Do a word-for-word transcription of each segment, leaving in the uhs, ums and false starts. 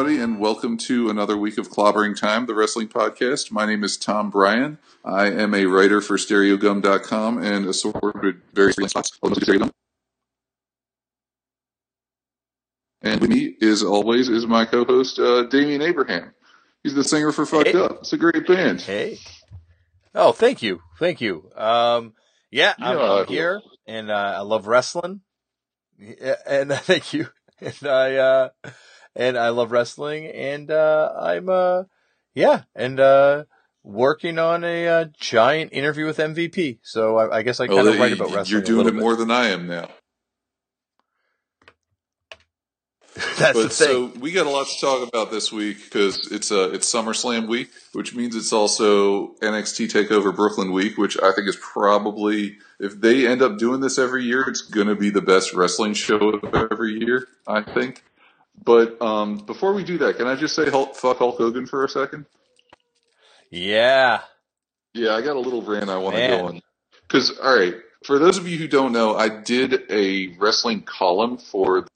everybody, and welcome to another week of Clobbering Time, the wrestling podcast. My name is Tom Bryan. I am a writer for Stereo Gum dot com and assorted various spots. And with me, as always, is my co-host, uh, Damien Abraham. He's the singer for Fucked hey. Up. It's a great band. Hey. Oh, thank you. Thank you. Um, yeah, I'm, yeah, I'm here, and uh, I love wrestling. And uh, thank you. And I, uh, and I love wrestling, and, uh, I'm, uh, yeah, and, uh, working on a, uh, giant interview with M V P. So I, I guess I kind oh, of write about wrestling. You're doing it bit. more than I am now. That's but, the thing. So we got a lot to talk about this week because it's, uh, it's SummerSlam week, which means it's also N X T TakeOver Brooklyn week, which I think is probably, if they end up doing this every year, it's going to be the best wrestling show of every year, I think. But um, before we do that, can I just say Hulk, fuck Hulk Hogan for a second? Yeah. Yeah, I got a little rant I want to go on. Because, all right, for those of you who don't know, I did a wrestling column for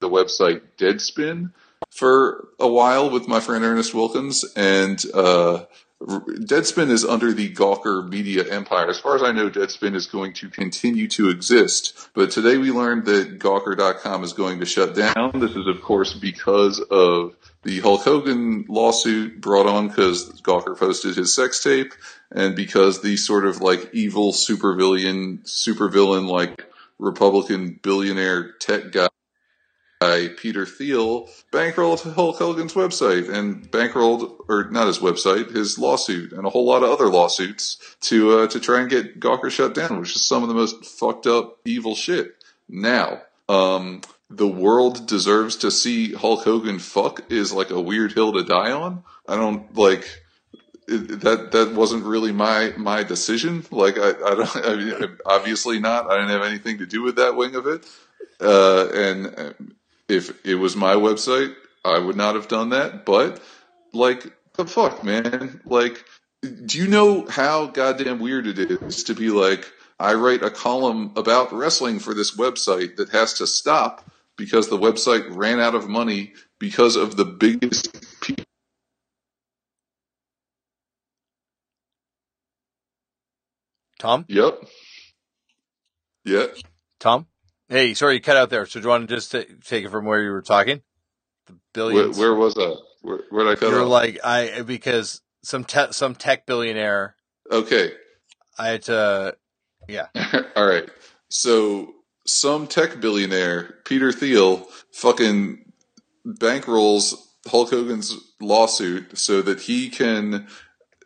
the website Deadspin for a while with my friend Ernest Wilkins, and uh, Deadspin is under the Gawker media empire. As far as I know, Deadspin is going to continue to exist, but today we learned that Gawker dot com is going to shut down. This is, of course, because of the Hulk Hogan lawsuit brought on because Gawker posted his sex tape, and because the sort of like evil supervillain, supervillain like Republican billionaire tech guy by Peter Thiel bankrolled Hulk Hogan's website and bankrolled, or not his website, his lawsuit and a whole lot of other lawsuits to uh, to try and get Gawker shut down, which is some of the most fucked up, evil shit. Now, um, the world deserves to see Hulk Hogan fuck is like a weird hill to die on. I don't like it, that. That wasn't really my my decision. Like I, I don't I mean, obviously not. I didn't have anything to do with that wing of it, uh, and. If it was my website, I would not have done that. But, like, the fuck, man? Like, do you know how goddamn weird it is to be like, I write a column about wrestling for this website that has to stop because the website ran out of money because of the biggest people. Tom? Yep. Yeah. Tom? Hey, sorry, you cut out there. So do you want to just t- take it from where you were talking? The billions. Where, where was I? Where, where did I cut out? You're like, I, because some, te- some tech billionaire. Okay. I had to, yeah. All right. So some tech billionaire, Peter Thiel, fucking bankrolls Hulk Hogan's lawsuit so that he can...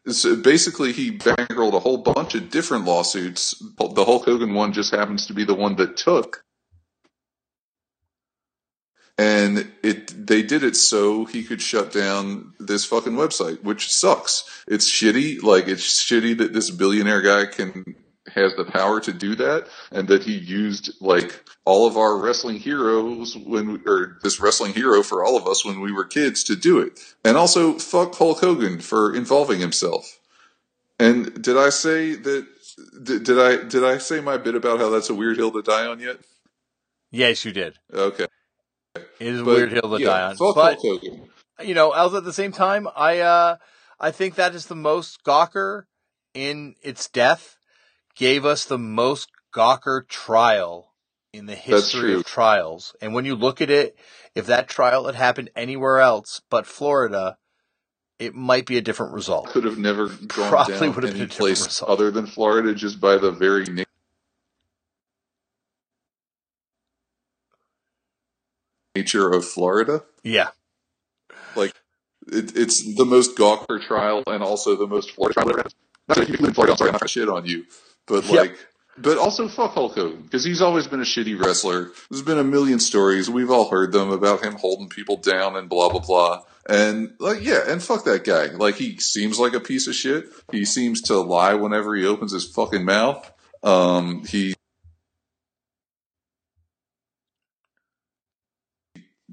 So basically, he bankrolled a whole bunch of different lawsuits. The Hulk Hogan one just happens to be the one that took. And it they did it so he could shut down this fucking website, which sucks. It's shitty. Like, it's shitty that this billionaire guy can has the power to do that, and that he used, like, all of our wrestling heroes when we, or this wrestling hero for all of us when we were kids to do it. And also, fuck Hulk Hogan for involving himself. And did I say that, did, did I, did I say my bit about how that's a weird hill to die on yet? Yes, you did. Okay. It is but, a weird hill to yeah, die on. Fuck but, Hulk Hogan. You know, else at the same time, I, uh, I think that is the most Gawker in its death gave us the most Gawker trial in the history of trials. And when you look at it, if that trial had happened anywhere else but Florida, it might be a different result. Could have never gone Probably down would have any been a place result. Other than Florida just by the very name. Nature of Florida? Yeah. Like, it, it's the most Gawker trial and also the most Florida trial. Not that you live in Florida, I'm sorry, I'm not going to shit on you. But, like... Yep. But also, fuck Hulk Hogan, because he's always been a shitty wrestler. There's been a million stories. We've all heard them about him holding people down and blah, blah, blah. And, like, yeah, and fuck that guy. Like, he seems like a piece of shit. He seems to lie whenever he opens his fucking mouth. Um, he,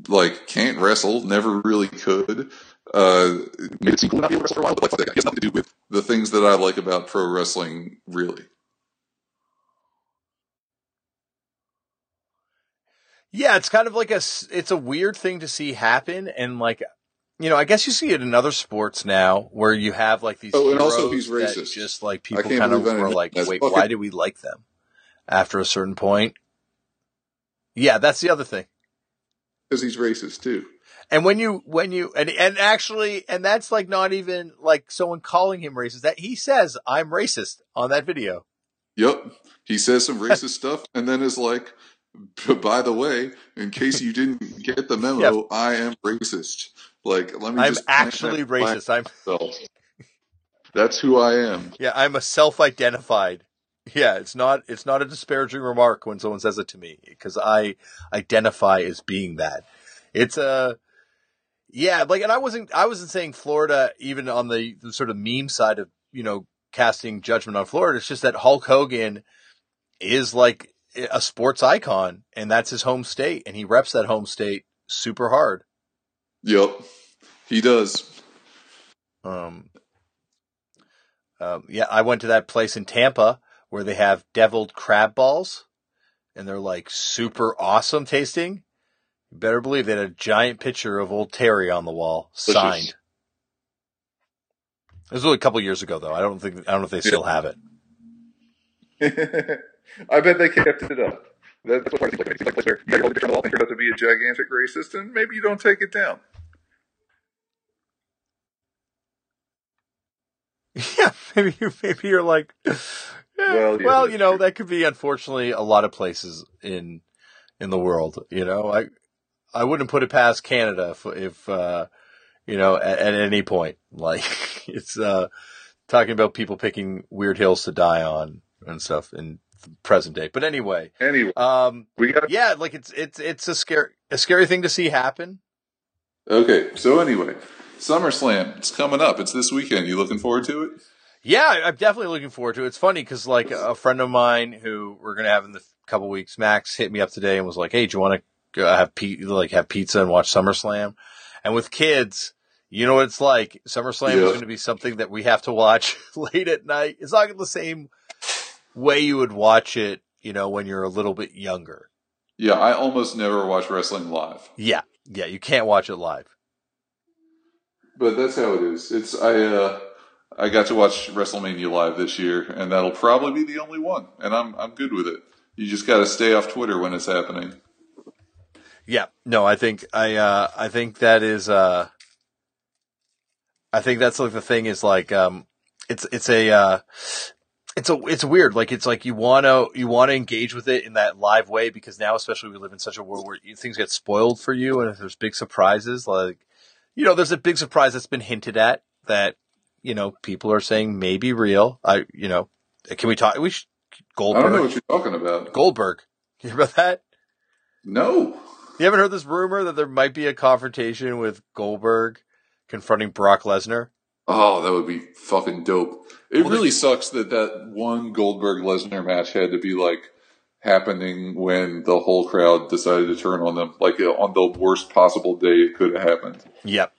like, can't wrestle, never really could. Uh, made it seem cool not to be a wrestler for a while, but, like, fuck that guy. He has nothing to do with the things that I like about pro wrestling, really. Yeah, it's kind of like a, it's a weird thing to see happen. And like, you know, I guess you see it in other sports now where you have like these oh, and also he's racist. That just like people kind of were like, wait, why do we like them after a certain point? Yeah, that's the other thing. Because he's racist too. And when you, when you, and, and actually, and that's like not even like someone calling him racist, that he says, I'm racist on that video. Yep. He says some racist stuff and then is like, by the way, in case you didn't get the memo, yep. I am racist. Like, let me I'm just. I'm actually racist. I'm. Myself. That's who I am. Yeah. I'm a self-identified. Yeah. It's not, it's not a disparaging remark when someone says it to me because I identify as being that. It's a, yeah, like, and I wasn't, I wasn't saying Florida, even on the, the sort of meme side of, you know, casting judgment on Florida. It's just that Hulk Hogan is like a sports icon and that's his home state. And he reps that home state super hard. Yep. He does. Um, um, yeah, I went to that place in Tampa where they have deviled crab balls and they're like super awesome tasting. You better believe they had a giant picture of old Terry on the wall, signed. Delicious. It was really a couple years ago, though. I don't think I don't know if they still have it. I bet they kept it up. That's what it seems like. It seems like a place where you got your whole picture on the wall, think you're about to be a gigantic racist, and maybe you don't take it down. Yeah, maybe you maybe you're like, eh, well, yeah, well, you know, true. That could be unfortunately a lot of places in in the world. You know, I. I wouldn't put it past Canada if, if uh, you know, at, at any point. Like, it's uh, talking about people picking weird hills to die on and stuff in the present day. But anyway, anyway, um, we got yeah, like it's it's it's a scary a scary thing to see happen. Okay, so anyway, SummerSlam, it's coming up. It's this weekend. You looking forward to it? Yeah, I'm definitely looking forward to it. It's funny because like a friend of mine who we're gonna have in the couple weeks, Max, hit me up today and was like, "Hey, do you want to?" Have pe- like have pizza and watch SummerSlam, and with kids, you know what it's like. SummerSlam yeah. is going to be something that we have to watch late at night. It's not the same way you would watch it, you know, when you're a little bit younger. Yeah, I almost never watch wrestling live. Yeah, yeah, you can't watch it live. But that's how it is. It's I uh, I got to watch WrestleMania live this year, and that'll probably be the only one, and I'm I'm good with it. You just got to stay off Twitter when it's happening. Yeah, no, I think I uh, I think that is uh, I think that's like the thing is like um, it's it's a uh, it's a it's weird like it's like you wanna you wanna engage with it in that live way because now especially we live in such a world where things get spoiled for you and if there's big surprises like you know there's a big surprise that's been hinted at that you know people are saying may be real I you know can we talk we should, Goldberg I don't know what you're talking about Goldberg you hear about that no. You haven't heard this rumor that there might be a confrontation with Goldberg confronting Brock Lesnar? Oh, that would be fucking dope. It well, really they, sucks that that one Goldberg-Lesnar match had to be, like, happening when the whole crowd decided to turn on them. Like, on the worst possible day it could have happened. Yep.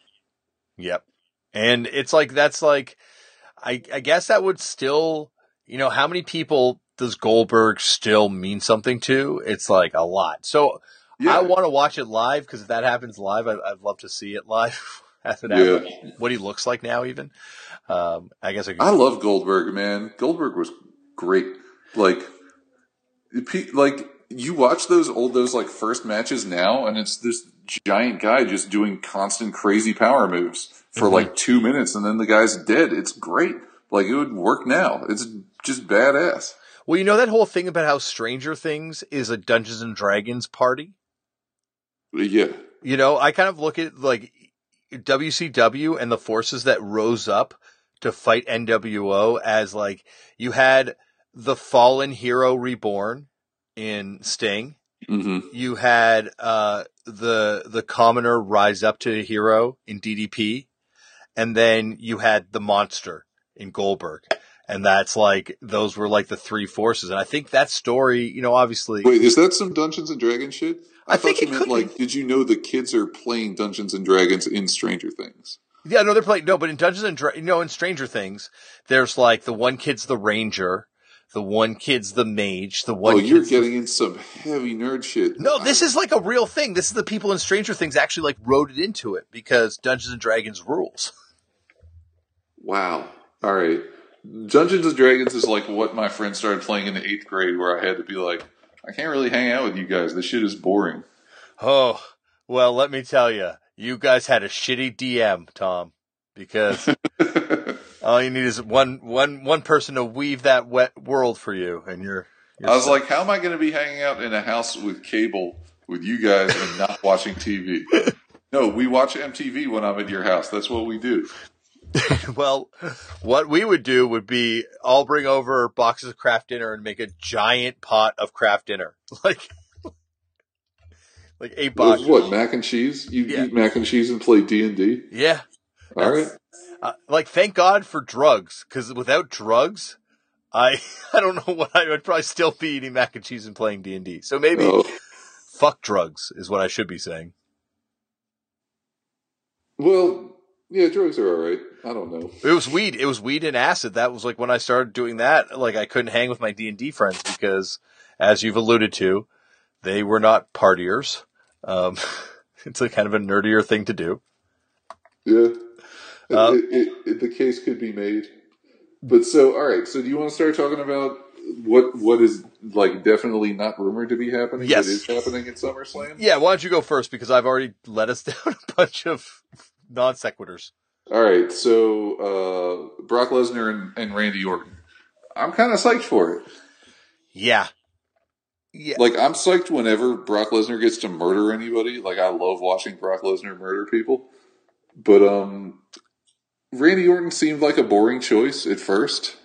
Yep. And it's like, that's like, I, I guess that would still, you know, how many people does Goldberg still mean something to? It's like a lot. So... Yeah. I want to watch it live because if that happens live, I, I'd love to see it live. As it yeah. What he looks like now, even. Um, I guess I could. I love Goldberg, man. Goldberg was great. Like, like you watch those old, those like first matches now, and it's this giant guy just doing constant crazy power moves for mm-hmm. like two minutes, and then the guy's dead. It's great. Like it would work now. It's just badass. Well, you know that whole thing about how Stranger Things is a Dungeons and Dragons party. Yeah. You know, I kind of look at like W C W and the forces that rose up to fight N W O as like you had the fallen hero reborn in Sting. Mm-hmm. You had uh, the the commoner rise up to a hero in D D P. And then you had the monster in Goldberg. And that's like, those were like the three forces. And I think that story, you know, obviously. Wait, is that some Dungeons and Dragons shit? I, I thought think you it meant like, did you know the kids are playing Dungeons and Dragons in Stranger Things? Yeah, no, they're playing, no, but in Dungeons and Dragons, no, in Stranger Things, there's like the one kid's the ranger, The one kid's the mage. The one. Oh, you're getting in some heavy nerd shit. No, this is like a real thing. This is the people in Stranger Things actually like wrote it into it because Dungeons and Dragons rules. Wow. All right. Dungeons and Dragons is like what my friend started playing in the eighth grade, where I had to be like, I can't really hang out with you guys. This shit is boring. Oh, well, let me tell you, you guys had a shitty D M, Tom, because all you need is one, one, one person to weave that wet world for you, and you're. you're I was stuck. Like, how am I going to be hanging out in a house with cable with you guys and not watching T V? No, we watch M T V when I'm at your house. That's what we do. Well, what we would do would be I'll bring over boxes of Kraft dinner and make a giant pot of Kraft dinner. Like like eight boxes. What, what, mac and cheese? You yeah. eat mac and cheese and play D and D? Yeah. All right. Uh, like, thank God for drugs, because without drugs, I I don't know what I would probably still be eating mac and cheese and playing D and D. So maybe oh. fuck drugs is what I should be saying. Well, yeah, drugs are all right. I don't know. It was weed. It was weed and acid. That was like when I started doing that, like I couldn't hang with my D and D friends because, as you've alluded to, they were not partiers. Um, it's a kind of a nerdier thing to do. Yeah. Um, it, it, it, the case could be made. But so, all right. So do you want to start talking about what what is like definitely not rumored to be happening? Yes. It is happening at SummerSlam? Yeah. Why don't you go first? Because I've already let us down a bunch of non sequiturs. All right, so uh, Brock Lesnar and, and Randy Orton. I'm kind of psyched for it. Yeah. yeah. Like, I'm psyched whenever Brock Lesnar gets to murder anybody. Like, I love watching Brock Lesnar murder people. But um, Randy Orton seemed like a boring choice at first.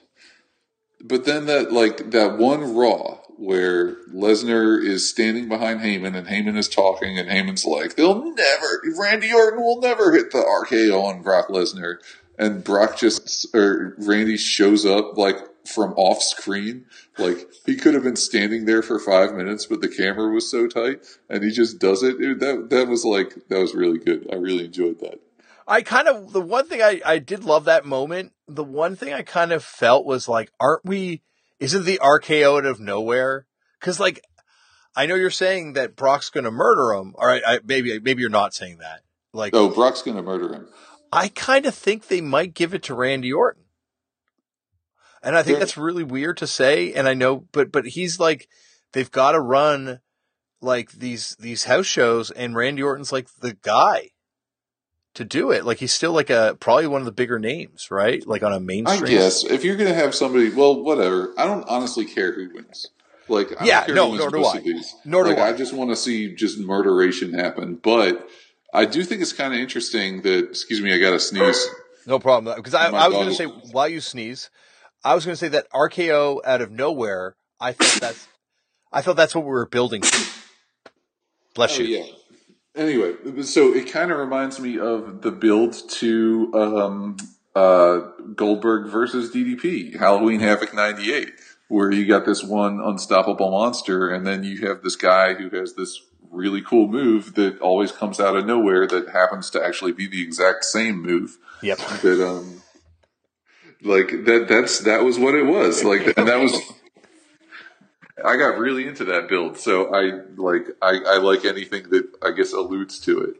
But then that, like, that one Raw where Lesnar is standing behind Heyman and Heyman is talking and Heyman's like, they'll never, Randy Orton will never hit the R K O on Brock Lesnar. And Brock just, or Randy shows up like from off screen. Like he could have been standing there for five minutes, but the camera was so tight and he just does it. It that, that was like, that was really good. I really enjoyed that. I kind of, the one thing I, I did love that moment. The one thing I kind of felt was like, aren't we, isn't the R K O out of nowhere? Because, like, I know you're saying that Brock's going to murder him. All right, I, maybe maybe you're not saying that. Like, oh, Brock's going to murder him. I kind of think they might give it to Randy Orton. And I think yeah. that's really weird to say. And I know, but but he's like, they've got to run, like, these these house shows. And Randy Orton's, like, the guy to do it. Like, he's still, like, a probably one of the bigger names, right? Like, on a mainstream. I guess. If you're going to have somebody, well, whatever. I don't honestly care who wins. Like, I yeah, don't care no, who nor do I. Nor like, do I. I just want to see just murderation happen. But I do think it's kind of interesting that, excuse me, I got to sneeze. No problem. Because I, I was going to say, while you sneeze, I was going to say that R K O out of nowhere, I thought that's, I thought that's what we were building to. Bless oh, you. Yeah. Anyway, so it kind of reminds me of the build to um, uh, Goldberg versus D D P, Halloween Havoc ninety-eight, where you got this one unstoppable monster, and then you have this guy who has this really cool move that always comes out of nowhere that happens to actually be the exact same move. Yep. That, um, like that. That's that was what it was. Like, and that was. I got really into that build, so I like I, I like anything that I guess alludes to it.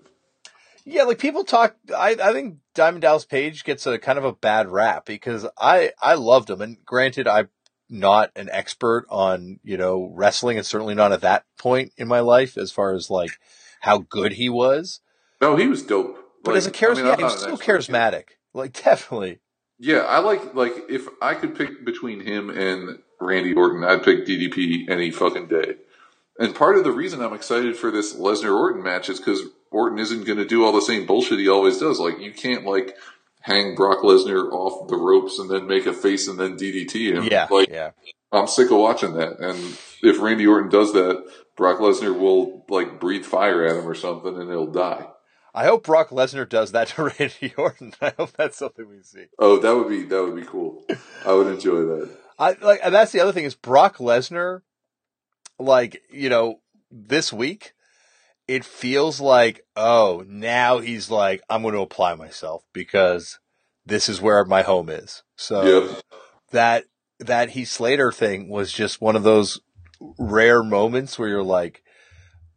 Yeah, like people talk. I, I think Diamond Dallas Page gets a kind of a bad rap because I, I loved him, and granted, I'm not an expert on you know wrestling, and certainly not at that point in my life as far as like how good he was. No, he was dope. But like, as a charismatic, I mean, yeah, he was still charismatic. Like definitely. Yeah, I like like if I could pick between him and Randy Orton, I'd pick D D P any fucking day. And part of the reason I'm excited for this Lesnar-Orton match is because Orton isn't going to do all the same bullshit he always does. Like, you can't, like, hang Brock Lesnar off the ropes and then make a face and then D D T him. Yeah, like, yeah. I'm sick of watching that. And if Randy Orton does that, Brock Lesnar will, like, breathe fire at him or something and he'll die. I hope Brock Lesnar does that to Randy Orton. I hope that's something we see. Oh, that would be that would be cool. I would enjoy that. I like, and that's the other thing is Brock Lesnar, like, you know, this week, it feels like, oh, now he's like, I'm going to apply myself because this is where my home is. So yep. that that Heath Slater thing was just one of those rare moments where you're like,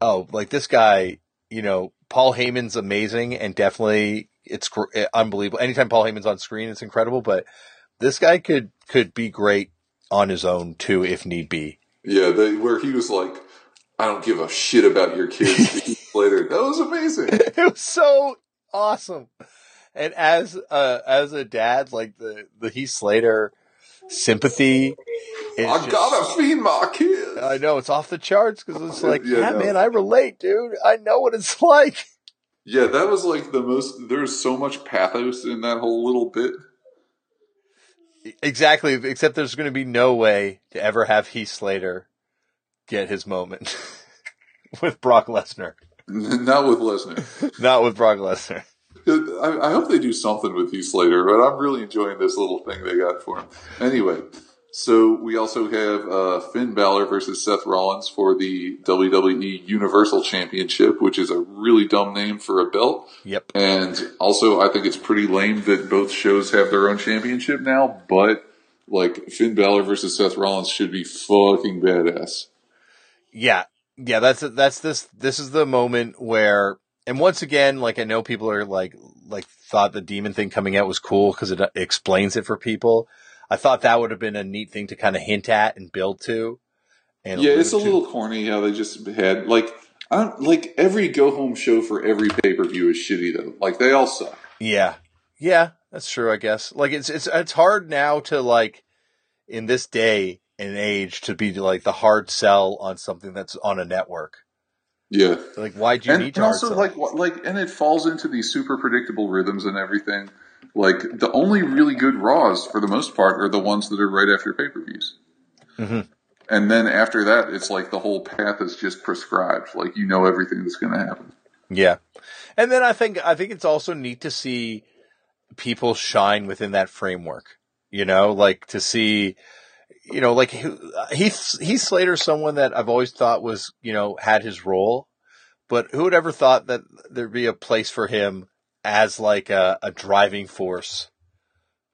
oh, like this guy, you know, Paul Heyman's amazing and definitely it's unbelievable. Anytime Paul Heyman's on screen, it's incredible, but this guy could, could be great on his own too, if need be. Yeah. They, where he was like, I don't give a shit about your kids. Later. That was amazing. It was so awesome. And as, uh, as a dad, like the, the Heath Slater sympathy. I just, gotta feed my kids. I know it's off the charts. Cause it's like, yeah, yeah no. man, I relate, dude. I know what it's like. Yeah. That was like the most, there's so much pathos in that whole little bit. Exactly. Except there's going to be no way to ever have Heath Slater get his moment with Brock Lesnar. Not with Lesnar. Not with Brock Lesnar. I, I hope they do something with Heath Slater, but I'm really enjoying this little thing they got for him. Anyway, so we also have uh, Finn Balor versus Seth Rollins for the W W E Universal Championship, which is a really dumb name for a belt. Yep. And also, I think it's pretty lame that both shows have their own championship now, but like Finn Balor versus Seth Rollins should be fucking badass. Yeah. Yeah, that's, that's this, this is the moment where, and once again, like I know people are like, like thought the demon thing coming out was cool because it explains it for people. I thought that would have been a neat thing to kind of hint at and build to. And yeah, it's a to. little corny how they just had, like, I don't, like every go home show for every pay-per-view is shitty though. Like they all suck. Yeah. Yeah, that's true, I guess. Like it's, it's, it's hard now to like, in this day, an age to be like the hard sell on something that's on a network. Yeah. Like, why'd you and, need to hard sell? And also, like, like, and it falls into these super predictable rhythms and everything. Like, the only really good Raws, for the most part, are the ones that are right after pay-per-views. Mm-hmm. And then after that, it's like the whole path is just prescribed. Like, you know everything that's going to happen. Yeah. And then I think, I think it's also neat to see people shine within that framework. You know, like, to see... You know, like Heath, Heath Slater's someone that I've always thought was, you know, had his role, but who would ever thought that there'd be a place for him as like a, a driving force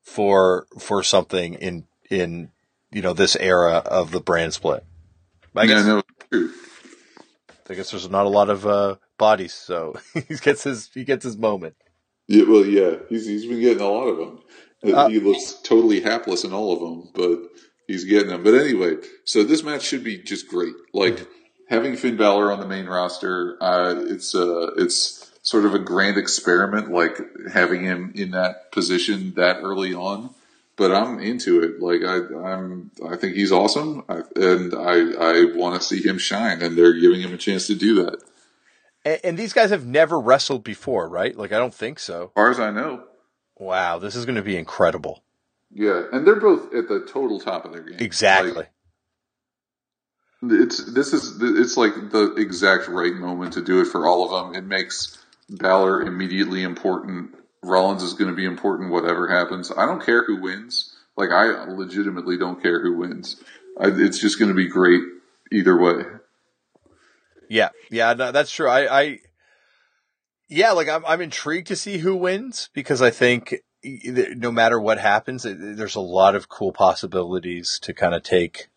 for, for something in, in, you know, this era of the brand split? I guess, yeah, no. I guess there's not a lot of uh, bodies, so he gets his, he gets his moment. Yeah. Well, yeah, he's, he's been getting a lot of them. Uh, he looks totally hapless in all of them, but he's getting them. But anyway, so this match should be just great. Like, having Finn Balor on the main roster, uh, it's uh, it's sort of a grand experiment, like, having him in that position that early on. But I'm into it. Like, I I'm I think he's awesome, I, and I, I want to see him shine, and they're giving him a chance to do that. And, and these guys have never wrestled before, right? Like, I don't think so. As far as I know. Wow, this is going to be incredible. Yeah, and they're both at the total top of their game. Exactly. Like, it's this is it's like the exact right moment to do it for all of them. It makes Balor immediately important. Rollins is going to be important whatever happens. I don't care who wins. Like, I legitimately don't care who wins. I, it's just going to be great either way. Yeah, yeah, no, that's true. I, I yeah, like I'm I'm intrigued to see who wins because I think. No matter what happens, there's a lot of cool possibilities to kind of take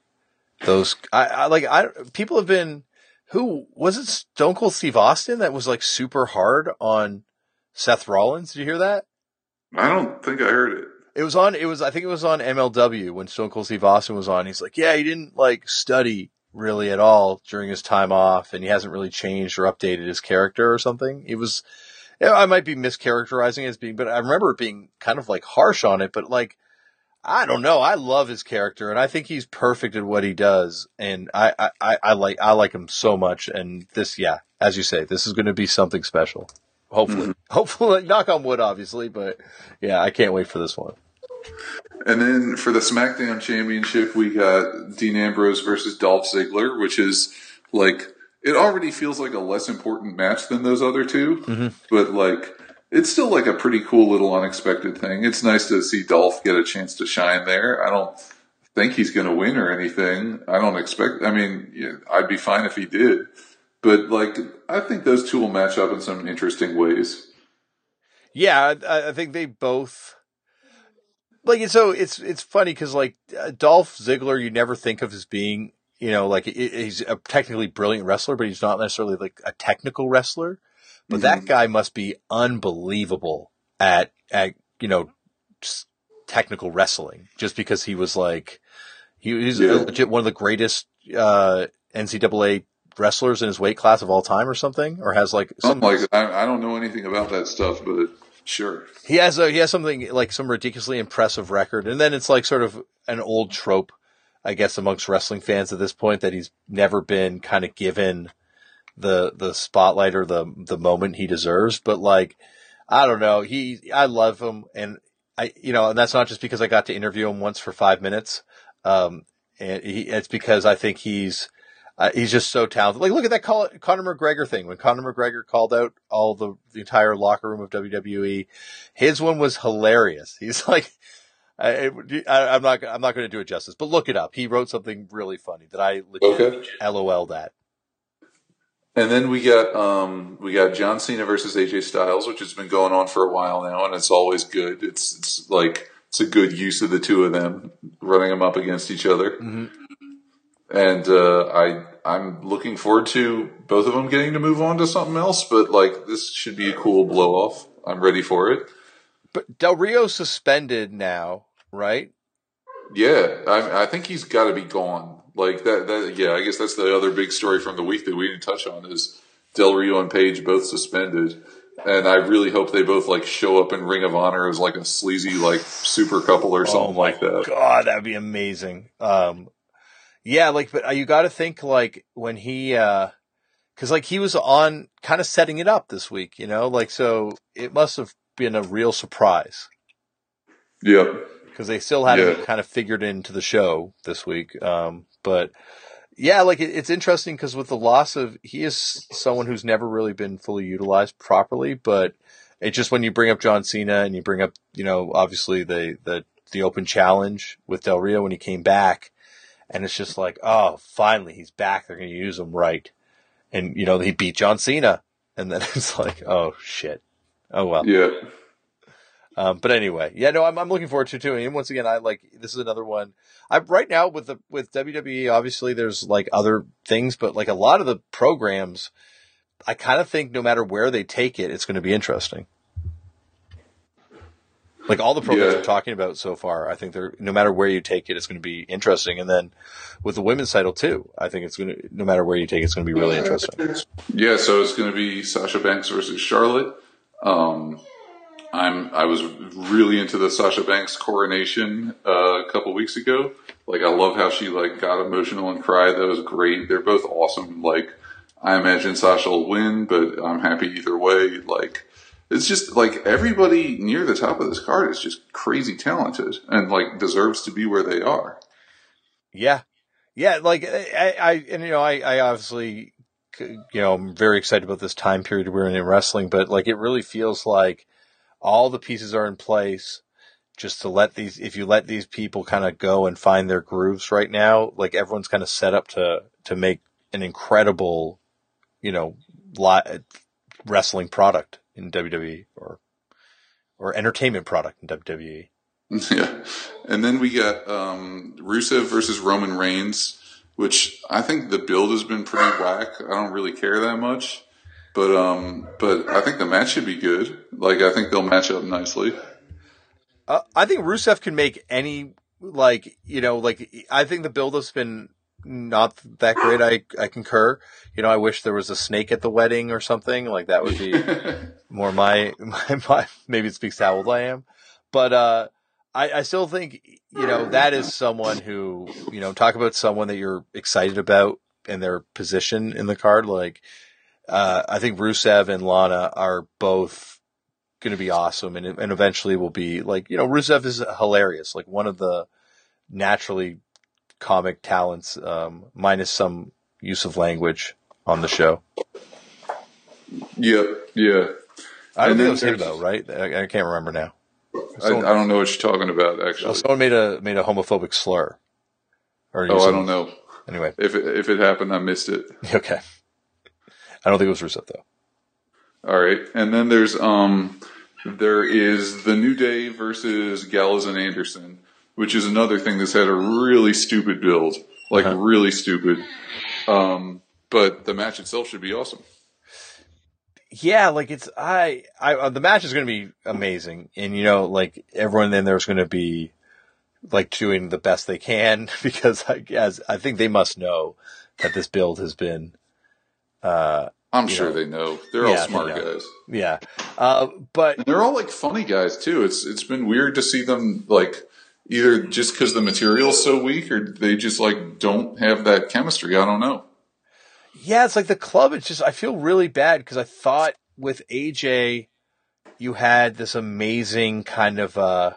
those. I, I like, I, people have been, who was it Stone Cold Steve Austin that was like super hard on Seth Rollins? Did you hear that? I don't think I heard it. It was on, it was, I think it was on M L W when Stone Cold Steve Austin was on. He's like, yeah, he didn't like study really at all during his time off and he hasn't really changed or updated his character or something. It was, I might be mischaracterizing it as being, but I remember it being kind of like harsh on it, but like, I don't know. I love his character and I think he's perfect at what he does. And I, I, I like, I like him so much. And this, yeah, as you say, this is going to be something special. Hopefully, mm-hmm. hopefully knock on wood, obviously, but yeah, I can't wait for this one. And then for the SmackDown Championship, we got Dean Ambrose versus Dolph Ziggler, which is like, it already feels like a less important match than those other two, mm-hmm. but like it's still like a pretty cool little unexpected thing. It's nice to see Dolph get a chance to shine there. I don't think he's going to win or anything. I don't expect. I mean, yeah, I'd be fine if he did, but like I think those two will match up in some interesting ways. Yeah, I, I think they both. like, so it's, it's funny because, like, Dolph Ziggler, you never think of as being, you know, like, he's a technically brilliant wrestler, but he's not necessarily, like, a technical wrestler. But mm-hmm. that guy must be unbelievable at, at, you know, technical wrestling, just because he was, like, he was yeah. legit one of the greatest uh, N C double A wrestlers in his weight class of all time or something, or has, like, some, like, I, I don't know anything about that stuff, but it, sure. He has a, he has something like some ridiculously impressive record. And then it's like sort of an old trope, I guess, amongst wrestling fans at this point, that he's never been kind of given the, the spotlight or the, the moment he deserves. But, like, I don't know. He, I love him. And I, you know, and that's not just because I got to interview him once for five minutes. Um, and he, it's because I think he's, uh, he's just so talented. Like, look at that call, Conor McGregor thing. When Conor McGregor called out all the, the entire locker room of W W E, his one was hilarious. He's like, I, I, I'm not, I'm not going to do it justice, but look it up. He wrote something really funny that I legit okay. LOL'd at. And then we got, um, we got John Cena versus A J Styles, which has been going on for a while now, and it's always good. It's, it's like, it's a good use of the two of them running them up against each other. Mm-hmm. And, uh, I, I'm looking forward to both of them getting to move on to something else, but, like, this should be a cool blow off. I'm ready for it. But Del Rio's suspended now, right? Yeah, I, I think he's got to be gone. Like that, that. Yeah, I guess that's the other big story from the week that we didn't touch on is Del Rio and Paige both suspended, and I really hope they both, like, show up in Ring of Honor as, like, a sleazy, like, super couple or something oh like that. God, that'd be amazing. Um, yeah, like, but you got to think, like, when he. Uh... Because, like, he was on kind of setting it up this week, you know? Like, so it must have been a real surprise. Yeah. Because they still haven't yeah. kind of figured into the show this week. Um, but, yeah, like, it, it's interesting because with the loss of – he is someone who's never really been fully utilized properly. But it's just when you bring up John Cena and you bring up, you know, obviously the, the, the open challenge with Del Rio when he came back. And it's just like, oh, finally, he's back. They're going to use him right. And, you know, he beat John Cena. And then it's like, oh, shit. Oh, well. Yeah. Um, but anyway, yeah, no, I'm, I'm looking forward to it, too. And once again, I like, this is another one. I right now with the, with W W E, obviously there's, like, other things, but, like, a lot of the programs, I kind of think no matter where they take it, it's going to be interesting. Like, all the programs yeah. we're talking about so far, I think they're, no matter where you take it, it's going to be interesting. And then with the women's title too, I think it's going to, no matter where you take it, it's going to be really interesting. Yeah. So it's going to be Sasha Banks versus Charlotte. Um, I'm, I was really into the Sasha Banks coronation uh, a couple weeks ago. Like, I love how she, like, got emotional and cried. That was great. They're both awesome. Like, I imagine Sasha will win, but I'm happy either way. Like, it's just, like, everybody near the top of this card is just crazy talented and, like, deserves to be where they are. Yeah. Yeah, like, I, I and, you know, I, I obviously, you know, I'm very excited about this time period we're in in wrestling, but, like, it really feels like all the pieces are in place just to let these, if you let these people kind of go and find their grooves right now, like, everyone's kind of set up to, to make an incredible, you know, li- wrestling product. In W W E or or entertainment product in W W E. Yeah. And then we got um, Rusev versus Roman Reigns, which I think the build has been pretty whack. I don't really care that much. But um, but I think the match should be good. Like, I think they'll match up nicely. Uh, I think Rusev can make any, like, you know, like, I think the build has been not that great. I, I concur. You know, I wish there was a snake at the wedding or something. Like, that would be more my, my, my, maybe it speaks to how old I am, but, uh, I, I still think, you know, that is someone who, you know, talk about someone that you're excited about and their position in the card. Like, uh, I think Rusev and Lana are both going to be awesome. And, and eventually will be like, you know, Rusev is hilarious. Like, one of the naturally comic talents, um, minus some use of language on the show. Yeah, yeah. I don't and think it was him though, right? I, I can't remember now. Someone, I, I don't know what you're talking about. Actually, someone made a made a homophobic slur. Or oh, I don't know. Anyway, if it, if it happened, I missed it. Okay. I don't think it was Rusev though. All right, and then there's um There is the New Day versus Gallows and Anderson, which is another thing that's had a really stupid build. Like, uh-huh. really stupid. Um, but the match itself should be awesome. Yeah, like, it's, I, I, uh, the match is going to be amazing. And, you know, like, everyone in there is going to be, like, doing the best they can, because I guess, I think they must know that this build has been, uh, I'm sure know. they know. They're yeah, all smart guys. Yeah. Uh, but they're all like funny guys too. It's, it's been weird to see them like either just because the material's so weak or they just like don't have that chemistry. I don't know. Yeah. It's like the club. It's just, I feel really bad because I thought with A J, you had this amazing kind of, uh,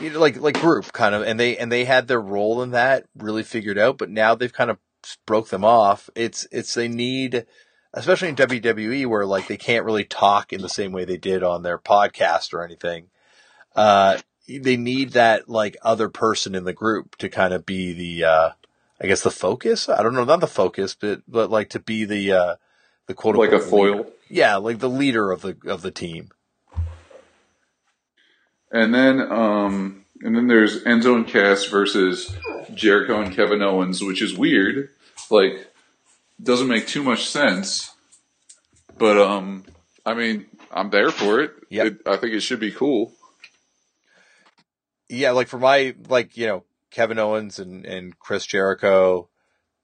you know, like, like group kind of, and they, and they had their role in that really figured out, but now they've kind of broke them off. It's, it's, they need, especially in W W E where like they can't really talk in the same way they did on their podcast or anything. Uh, they need that like other person in the group to kind of be the, uh, I guess the focus. I don't know, not the focus, but, but like to be the, uh, the quote unquote like a foil. Leader. Yeah. Like the leader of the, of the team. And then, um, and then there's Enzo and Cass versus Jericho and Kevin Owens, which is weird. Like, doesn't make too much sense. But, um, I mean, I'm there for it. Yep. it. I think it should be cool. Yeah, like for my, like, you know, Kevin Owens and, and Chris Jericho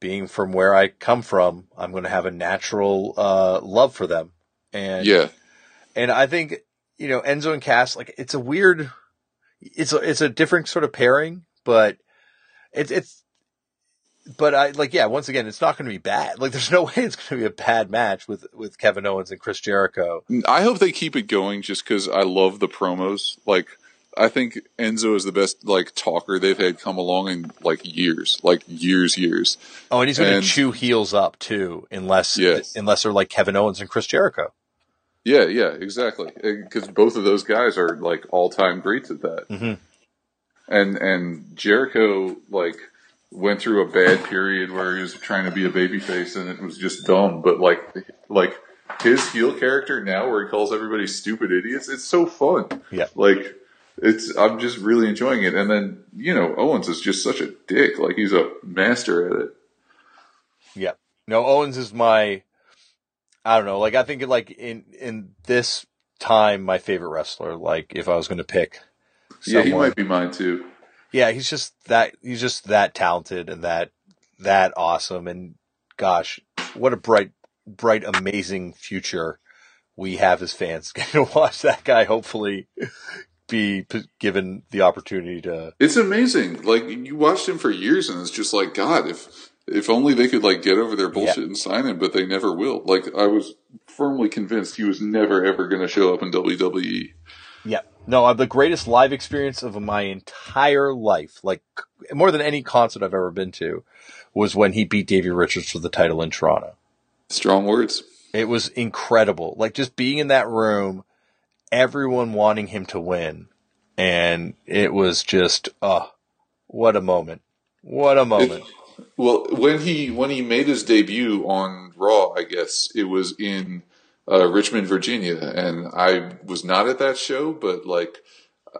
being from where I come from, I'm going to have a natural uh, love for them. And, yeah. And I think... You know, Enzo and Cass, like, it's a weird, it's a, it's a different sort of pairing, but it's, it's, but I, like, yeah, once again, it's not going to be bad. Like, there's no way it's going to be a bad match with, with Kevin Owens and Chris Jericho. I hope they keep it going just because I love the promos. Like, I think Enzo is the best, like, talker they've had come along in, like, years, like, years, years. Oh, and he's going to chew heels up, too, unless, yes. unless they're like Kevin Owens and Chris Jericho. Yeah, yeah, exactly. Because both of those guys are like all-time greats at that. Mm-hmm. And and Jericho like went through a bad period where he was trying to be a babyface and it was just dumb. But like like his heel character now, where he calls everybody stupid idiots, it's so fun. Yeah, like it's I'm just really enjoying it. And then you know Owens is just such a dick. Like he's a master at it. Yeah. No, Owens is my. I don't know. Like, I think like in, in this time, my favorite wrestler, like if I was going to pick someone, yeah, he might be mine too. Yeah. He's just that, he's just that talented and that, that awesome. And gosh, what a bright, bright, amazing future we have as fans going to watch that guy. Hopefully be given the opportunity to, it's amazing. Like you watched him for years and it's just like, God, if, If only they could, like, get over their bullshit yeah. and sign him, but they never will. Like, I was firmly convinced he was never, ever going to show up in W W E. Yeah. No, I have the greatest live experience of my entire life, like, more than any concert I've ever been to, was when he beat Davey Richards for the title in Toronto. Strong words. It was incredible. Like, just being in that room, everyone wanting him to win, and it was just, oh, what a moment. What a moment. It's- Well, when he when he made his debut on Raw, I guess, it was in uh, Richmond, Virginia. And I was not at that show, but, like,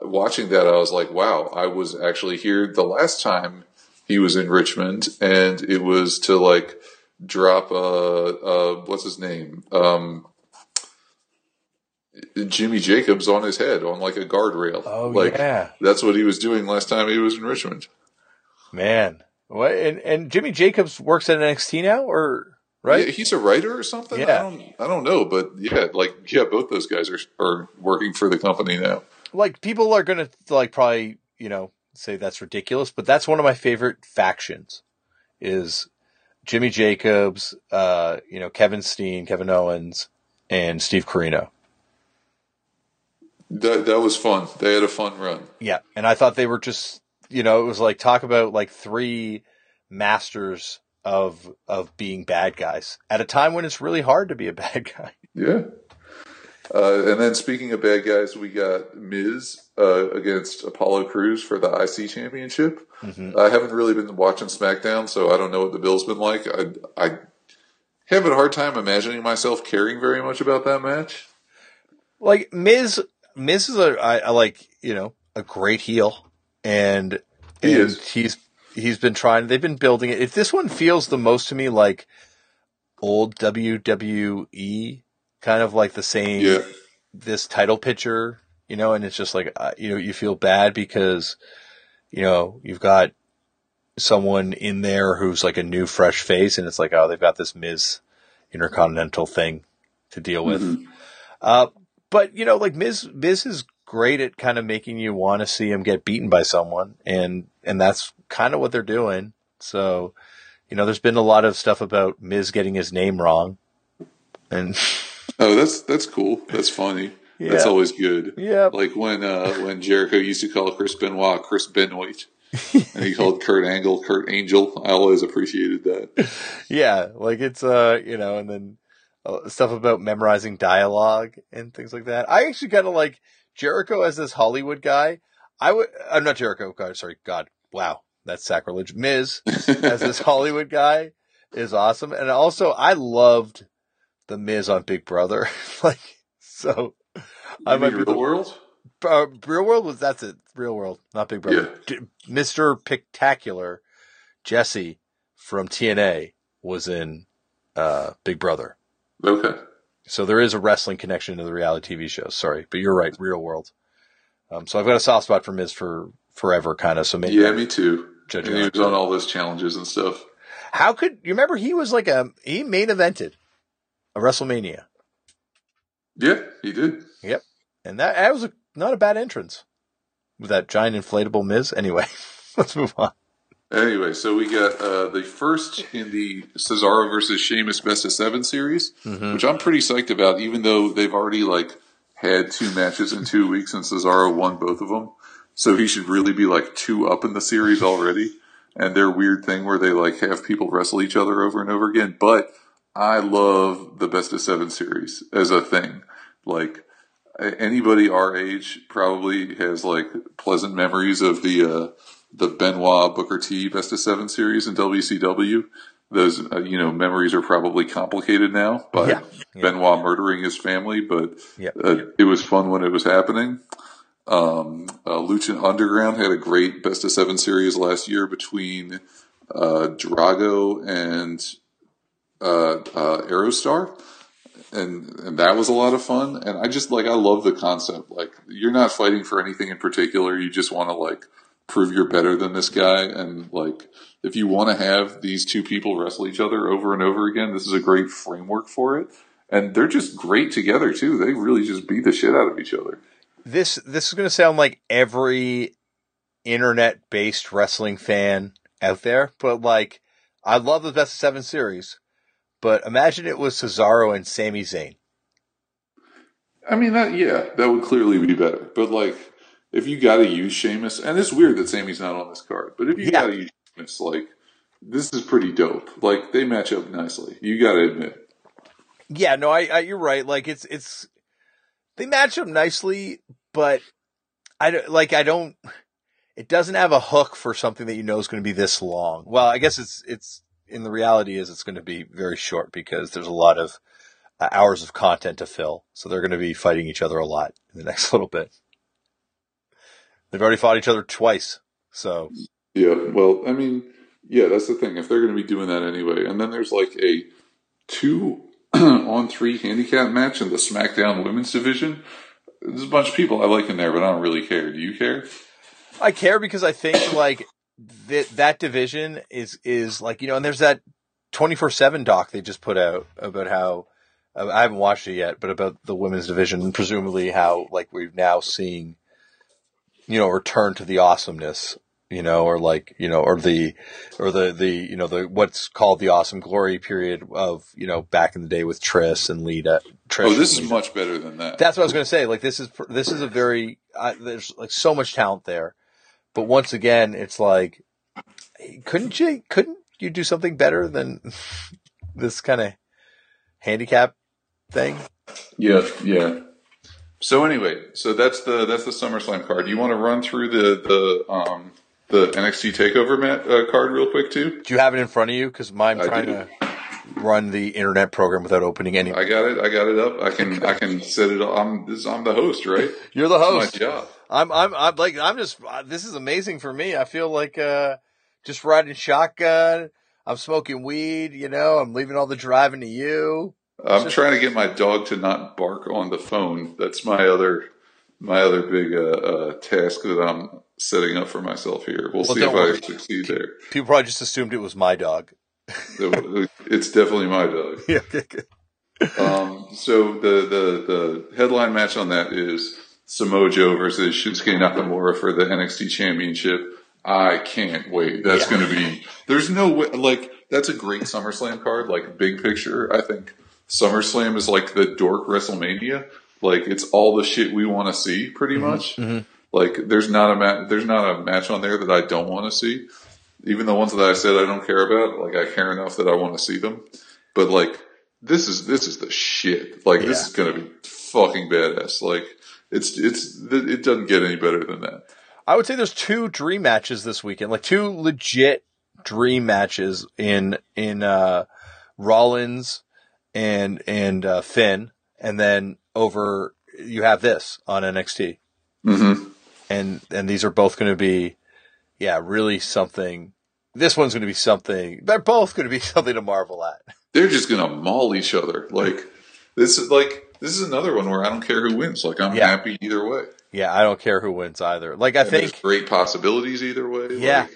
watching that, I was like, wow, I was actually here the last time he was in Richmond. And it was to, like, drop, uh, uh, what's his name? Um, Jimmy Jacobs on his head, on, like, a guardrail. Oh, like, yeah. That's what he was doing last time he was in Richmond. Man. What and, and Jimmy Jacobs works at N X T now, or right? Yeah, he's a writer or something. Yeah. I don't, I don't know, but yeah, like yeah, both those guys are are working for the company now. Like people are gonna like probably you know say that's ridiculous, but that's one of my favorite factions is Jimmy Jacobs, uh, you know Kevin Steen, Kevin Owens, and Steve Corino. That that was fun. They had a fun run. Yeah, and I thought they were just. You know, it was like, talk about like three masters of, of being bad guys at a time when it's really hard to be a bad guy. Yeah. Uh, and then speaking of bad guys, we got Miz uh, against Apollo Crews for the I C championship. Mm-hmm. I haven't really been watching SmackDown, so I don't know what the bill's been like. I, I have a hard time imagining myself caring very much about that match. like Miz, Miz is a, I, I like, you know, a great heel, and, he and is. he's he's been trying. They've been building it. If this one feels the most to me like old W W E, kind of like the same yeah. this title picture, you know, and it's just like uh, you know, you feel bad because you know you've got someone in there who's like a new fresh face, and it's like, oh, they've got this Miz Intercontinental thing to deal with. Mm-hmm. Uh, but you know, like Miz, Miz is great at kind of making you want to see him get beaten by someone. And, and that's kind of what they're doing. So, you know, there's been a lot of stuff about Miz getting his name wrong. And oh, that's, that's cool. That's funny. Yeah. That's always good. Yeah. Like when, uh, when Jericho used to call Chris Benoit, Chris Benoit. And he called Kurt Angle Kurt Angel. I always appreciated that. Yeah, like it's uh, you know, and then uh, stuff about memorizing dialogue and things like that. I actually kind of like Jericho as this Hollywood guy. I would, I'm not Jericho. God, sorry, God, wow, that's sacrilege. Miz as this Hollywood guy is awesome, and also I loved the Miz on Big Brother. Like so, you I might be the world. Uh, Real World was that's it. Real World, not Big Brother. Yeah. D- Mister Pictacular, Jesse from T N A was in uh, Big Brother. Okay. So there is a wrestling connection to the reality T V show. Sorry, but you're right. Real World. Um, so I've got a soft spot for Miz for forever, kind of. So maybe yeah, me too. And he was on all those challenges and stuff. How could you remember? He was like a he main evented a WrestleMania. Yeah, he did. Yep, and that, that was a. Not a bad entrance with that giant inflatable Miz. Anyway, let's move on. Anyway, so we got uh, the first in the Cesaro versus Sheamus Best of Seven series, mm-hmm. which I'm pretty psyched about, even though they've already like had two matches in two weeks and Cesaro won both of them. So he should really be like two up in the series already. And their weird thing where they like have people wrestle each other over and over again. But I love the Best of Seven series as a thing. Like, anybody our age probably has like pleasant memories of the uh, the Benoit Booker T Best of Seven series in W C W. Those uh, you know memories are probably complicated now by yeah. Yeah. Benoit murdering his family, but yeah. Uh, yeah. it was fun when it was happening. Um, uh, Lucha Underground had a great Best of Seven series last year between uh, Drago and uh, uh, Aerostar. And and that was a lot of fun. And I just, like, I love the concept. Like, you're not fighting for anything in particular. You just want to, like, prove you're better than this guy. And, like, if you want to have these two people wrestle each other over and over again, this is a great framework for it. And they're just great together, too. They really just beat the shit out of each other. This, this is going to sound like every internet-based wrestling fan out there. But, like, I love the Best of Seven series. But imagine it was Cesaro and Sami Zayn. I mean, that yeah, that would clearly be better. But, like, if you got to use Sheamus, and it's weird that Sami's not on this card, but if you yeah. got to use Sheamus, like, this is pretty dope. Like, they match up nicely. You got to admit. Yeah, no, I, I you're right. Like, it's it's they match up nicely, but I don't, like I don't. It doesn't have a hook for something that you know is going to be this long. Well, I guess it's it's. And the reality is it's going to be very short because there's a lot of uh, hours of content to fill. So they're going to be fighting each other a lot in the next little bit. They've already fought each other twice. So yeah, well, I mean, yeah, that's the thing. If they're going to be doing that anyway. And then there's like a two on three handicap match in the SmackDown women's division. There's a bunch of people I like in there, but I don't really care. Do you care? I care because I think like, That that division is is like, you know, and there's that twenty-four seven doc they just put out about how I haven't watched it yet, but about the women's division and presumably how like we're now seeing, you know, return to the awesomeness, you know, or like, you know, or the or the the you know the what's called the awesome glory period of, you know, back in the day with Trish and Lita. Trish oh, this is Lita. Much better than that. That's what I was going to say. Like this is this is a very uh, there's like so much talent there. But once again, it's like, couldn't you couldn't you do something better than this kind of handicap thing? Yeah, yeah. So anyway, so that's the that's the SummerSlam card. You want to run through the the um, the N X T Takeover mat, uh, card real quick too? Do you have it in front of you? Because mine trying to run the internet program without opening any. I got it. I got it up. I can. I can set it up. I'm. This, I'm the host, right? You're the host. That's my job. I'm. I'm. I'm like. I'm just. This is amazing for me. I feel like uh, just riding shotgun. I'm smoking weed. You know. I'm leaving all the driving to you. I'm just trying to get my dog to not bark on the phone. That's my other. My other big uh, uh, task that I'm setting up for myself here. We'll, well see if worry. I succeed there. People probably just assumed it was my dog. It's definitely my dog. Yeah, okay, good. Um, so the, the, the headline match on that is Samoa Joe versus Shinsuke Nakamura for the N X T Championship. I can't wait. That's yeah. going to be – there's no way – like, that's a great SummerSlam card, like big picture. I think SummerSlam is like the dork WrestleMania. Like, it's all the shit we want to see, pretty mm-hmm, much. Mm-hmm. Like, there's not a ma- there's not a match on there that I don't want to see. Even the ones that I said I don't care about, like, I care enough that I want to see them. But, like, this is this is the shit. Like, yeah. This is going to be fucking badass. Like, it's it's it doesn't get any better than that. I would say there's two dream matches this weekend. Like, two legit dream matches in in uh, Rollins and and uh, Finn, and then. Over you have this on N X T, mm-hmm. and and these are both going to be, yeah, really something. This one's going to be something. They're both going to be something to marvel at. They're just going to maul each other. Like this is like this is another one where I don't care who wins. Like I'm yeah. happy either way. Yeah, I don't care who wins either. Like I and think there's great possibilities either way. Yeah, like,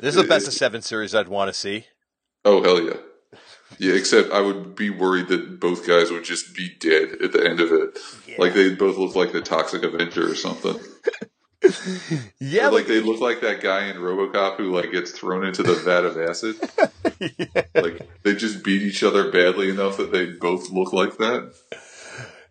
this is it, the best it, of seven series I'd want to see. Oh hell yeah. Yeah, except I would be worried that both guys would just be dead at the end of it. Yeah. Like, they both look like the Toxic Avenger or something. Yeah. Or like, they look like that guy in RoboCop who, like, gets thrown into the vat of acid. Yeah. Like, they just beat each other badly enough that they both look like that.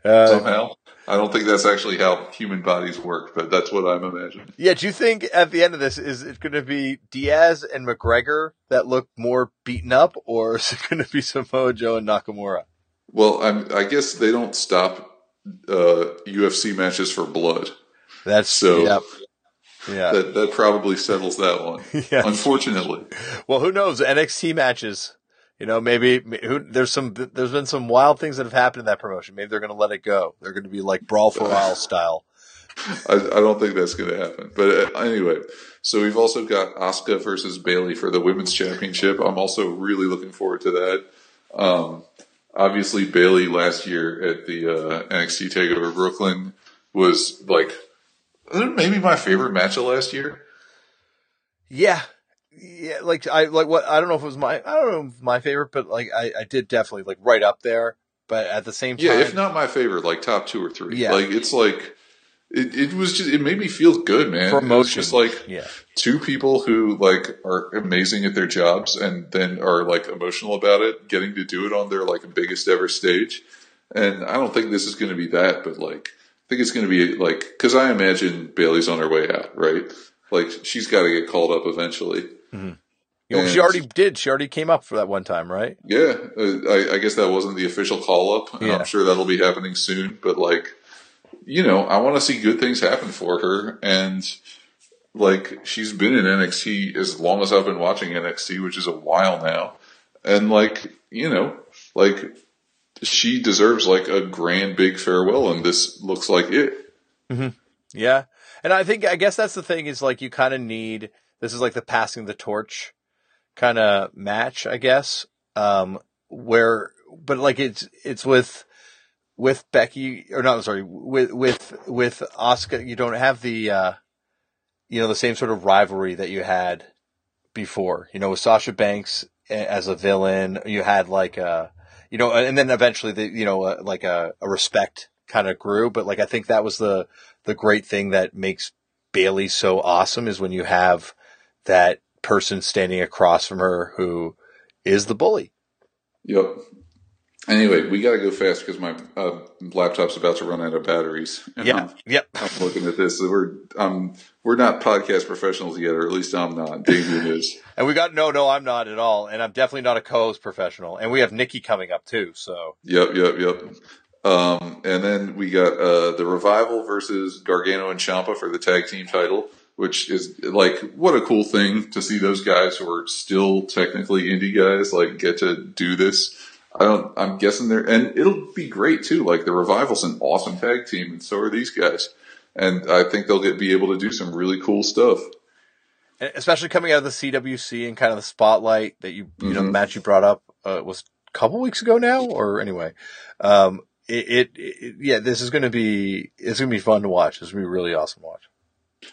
Uh, Somehow. I don't think that's actually how human bodies work, but that's what I'm imagining. Yeah, do you think at the end of this, is it going to be Diaz and McGregor that look more beaten up, or is it going to be Samoa Joe and Nakamura? Well, I'm, I guess they don't stop uh, U F C matches for blood. That's so. Yep. Yeah, that, that probably settles that one. Yeah. Unfortunately. Well, who knows? N X T matches. You know, maybe who, there's some there's been some wild things that have happened in that promotion. Maybe they're going to let it go. They're going to be like Brawl for All style. I, I don't think that's going to happen. But uh, anyway, so we've also got Asuka versus Bayley for the women's championship. I'm also really looking forward to that. Um, obviously, Bayley last year at the uh, N X T Takeover Brooklyn was like maybe my favorite match of last year. Yeah. Yeah, like I like what I don't know if it was my I don't know if my favorite, but like I, I did definitely like right up there. But at the same time, yeah, if not my favorite, like top two or three. Yeah, like it's like it, it was just it made me feel good, man. Promotion, just like yeah. two people who like are amazing at their jobs and then are like emotional about it, getting to do it on their like biggest ever stage. And I don't think this is going to be that, but like I think it's going to be like because I imagine Bayley's on her way out, right? Like she's got to get called up eventually. Mm-hmm. You know, she already did. She already came up for that one time, right? Yeah, I, I guess that wasn't the official call up, and yeah. I'm sure that'll be happening soon. But like, you know, I want to see good things happen for her, and like, she's been in N X T as long as I've been watching N X T, which is a while now, and like, you know, like she deserves like a grand big farewell, and this looks like it. Mm-hmm. Yeah, and I think I guess that's the thing is like you kind of need. This is like the passing the torch kind of match, I guess. Um, where, but like it's it's with with Becky or not? Sorry, with with with Asuka. You don't have the uh, you know the same sort of rivalry that you had before. You know, with Sasha Banks as a villain, you had like a you know, and then eventually the you know a, like a, a respect kind of grew. But like I think that was the the great thing that makes Bayley so awesome is when you have that person standing across from her who is the bully. Yep. Anyway, we got to go fast because my uh, laptop's about to run out of batteries. And yeah. I'm, yep. I'm looking at this. We're um we're not podcast professionals yet, or at least I'm not. Damien is. And we got no, no, I'm not at all, and I'm definitely not a co-host professional. And we have Nikki coming up too. So. Yep. Yep. Yep. Um, and then we got uh, the Revival versus Gargano and Ciampa for the tag team title. which is, like, what a cool thing to see those guys who are still technically indie guys, like, get to do this. I don't, I'm guessing they're, and it'll be great, too. Like, the Revival's an awesome tag team, and so are these guys. And I think they'll get, be able to do some really cool stuff. Especially coming out of the C W C and kind of the spotlight that you, you mm-hmm. know, the match you brought up uh, was a couple weeks ago now, or anyway. Um, it, it, it yeah, this is going to be, it's going to be fun to watch. It's going to be a really awesome watch.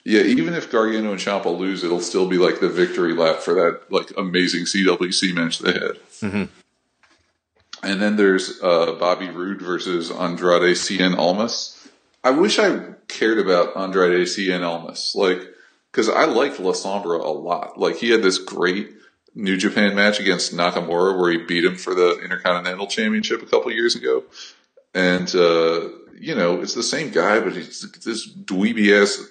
Yeah, even if Gargano and Ciampa lose, it'll still be like the victory lap for that like amazing C W C match they had. Mm-hmm. And then there's uh, Bobby Roode versus Andrade Cien Almas. I wish I cared about Andrade Cien Almas, like, because I liked La Sombra a lot. Like, he had this great New Japan match against Nakamura where he beat him for the Intercontinental Championship a couple years ago. And, uh, you know, it's the same guy, but he's this dweeby-ass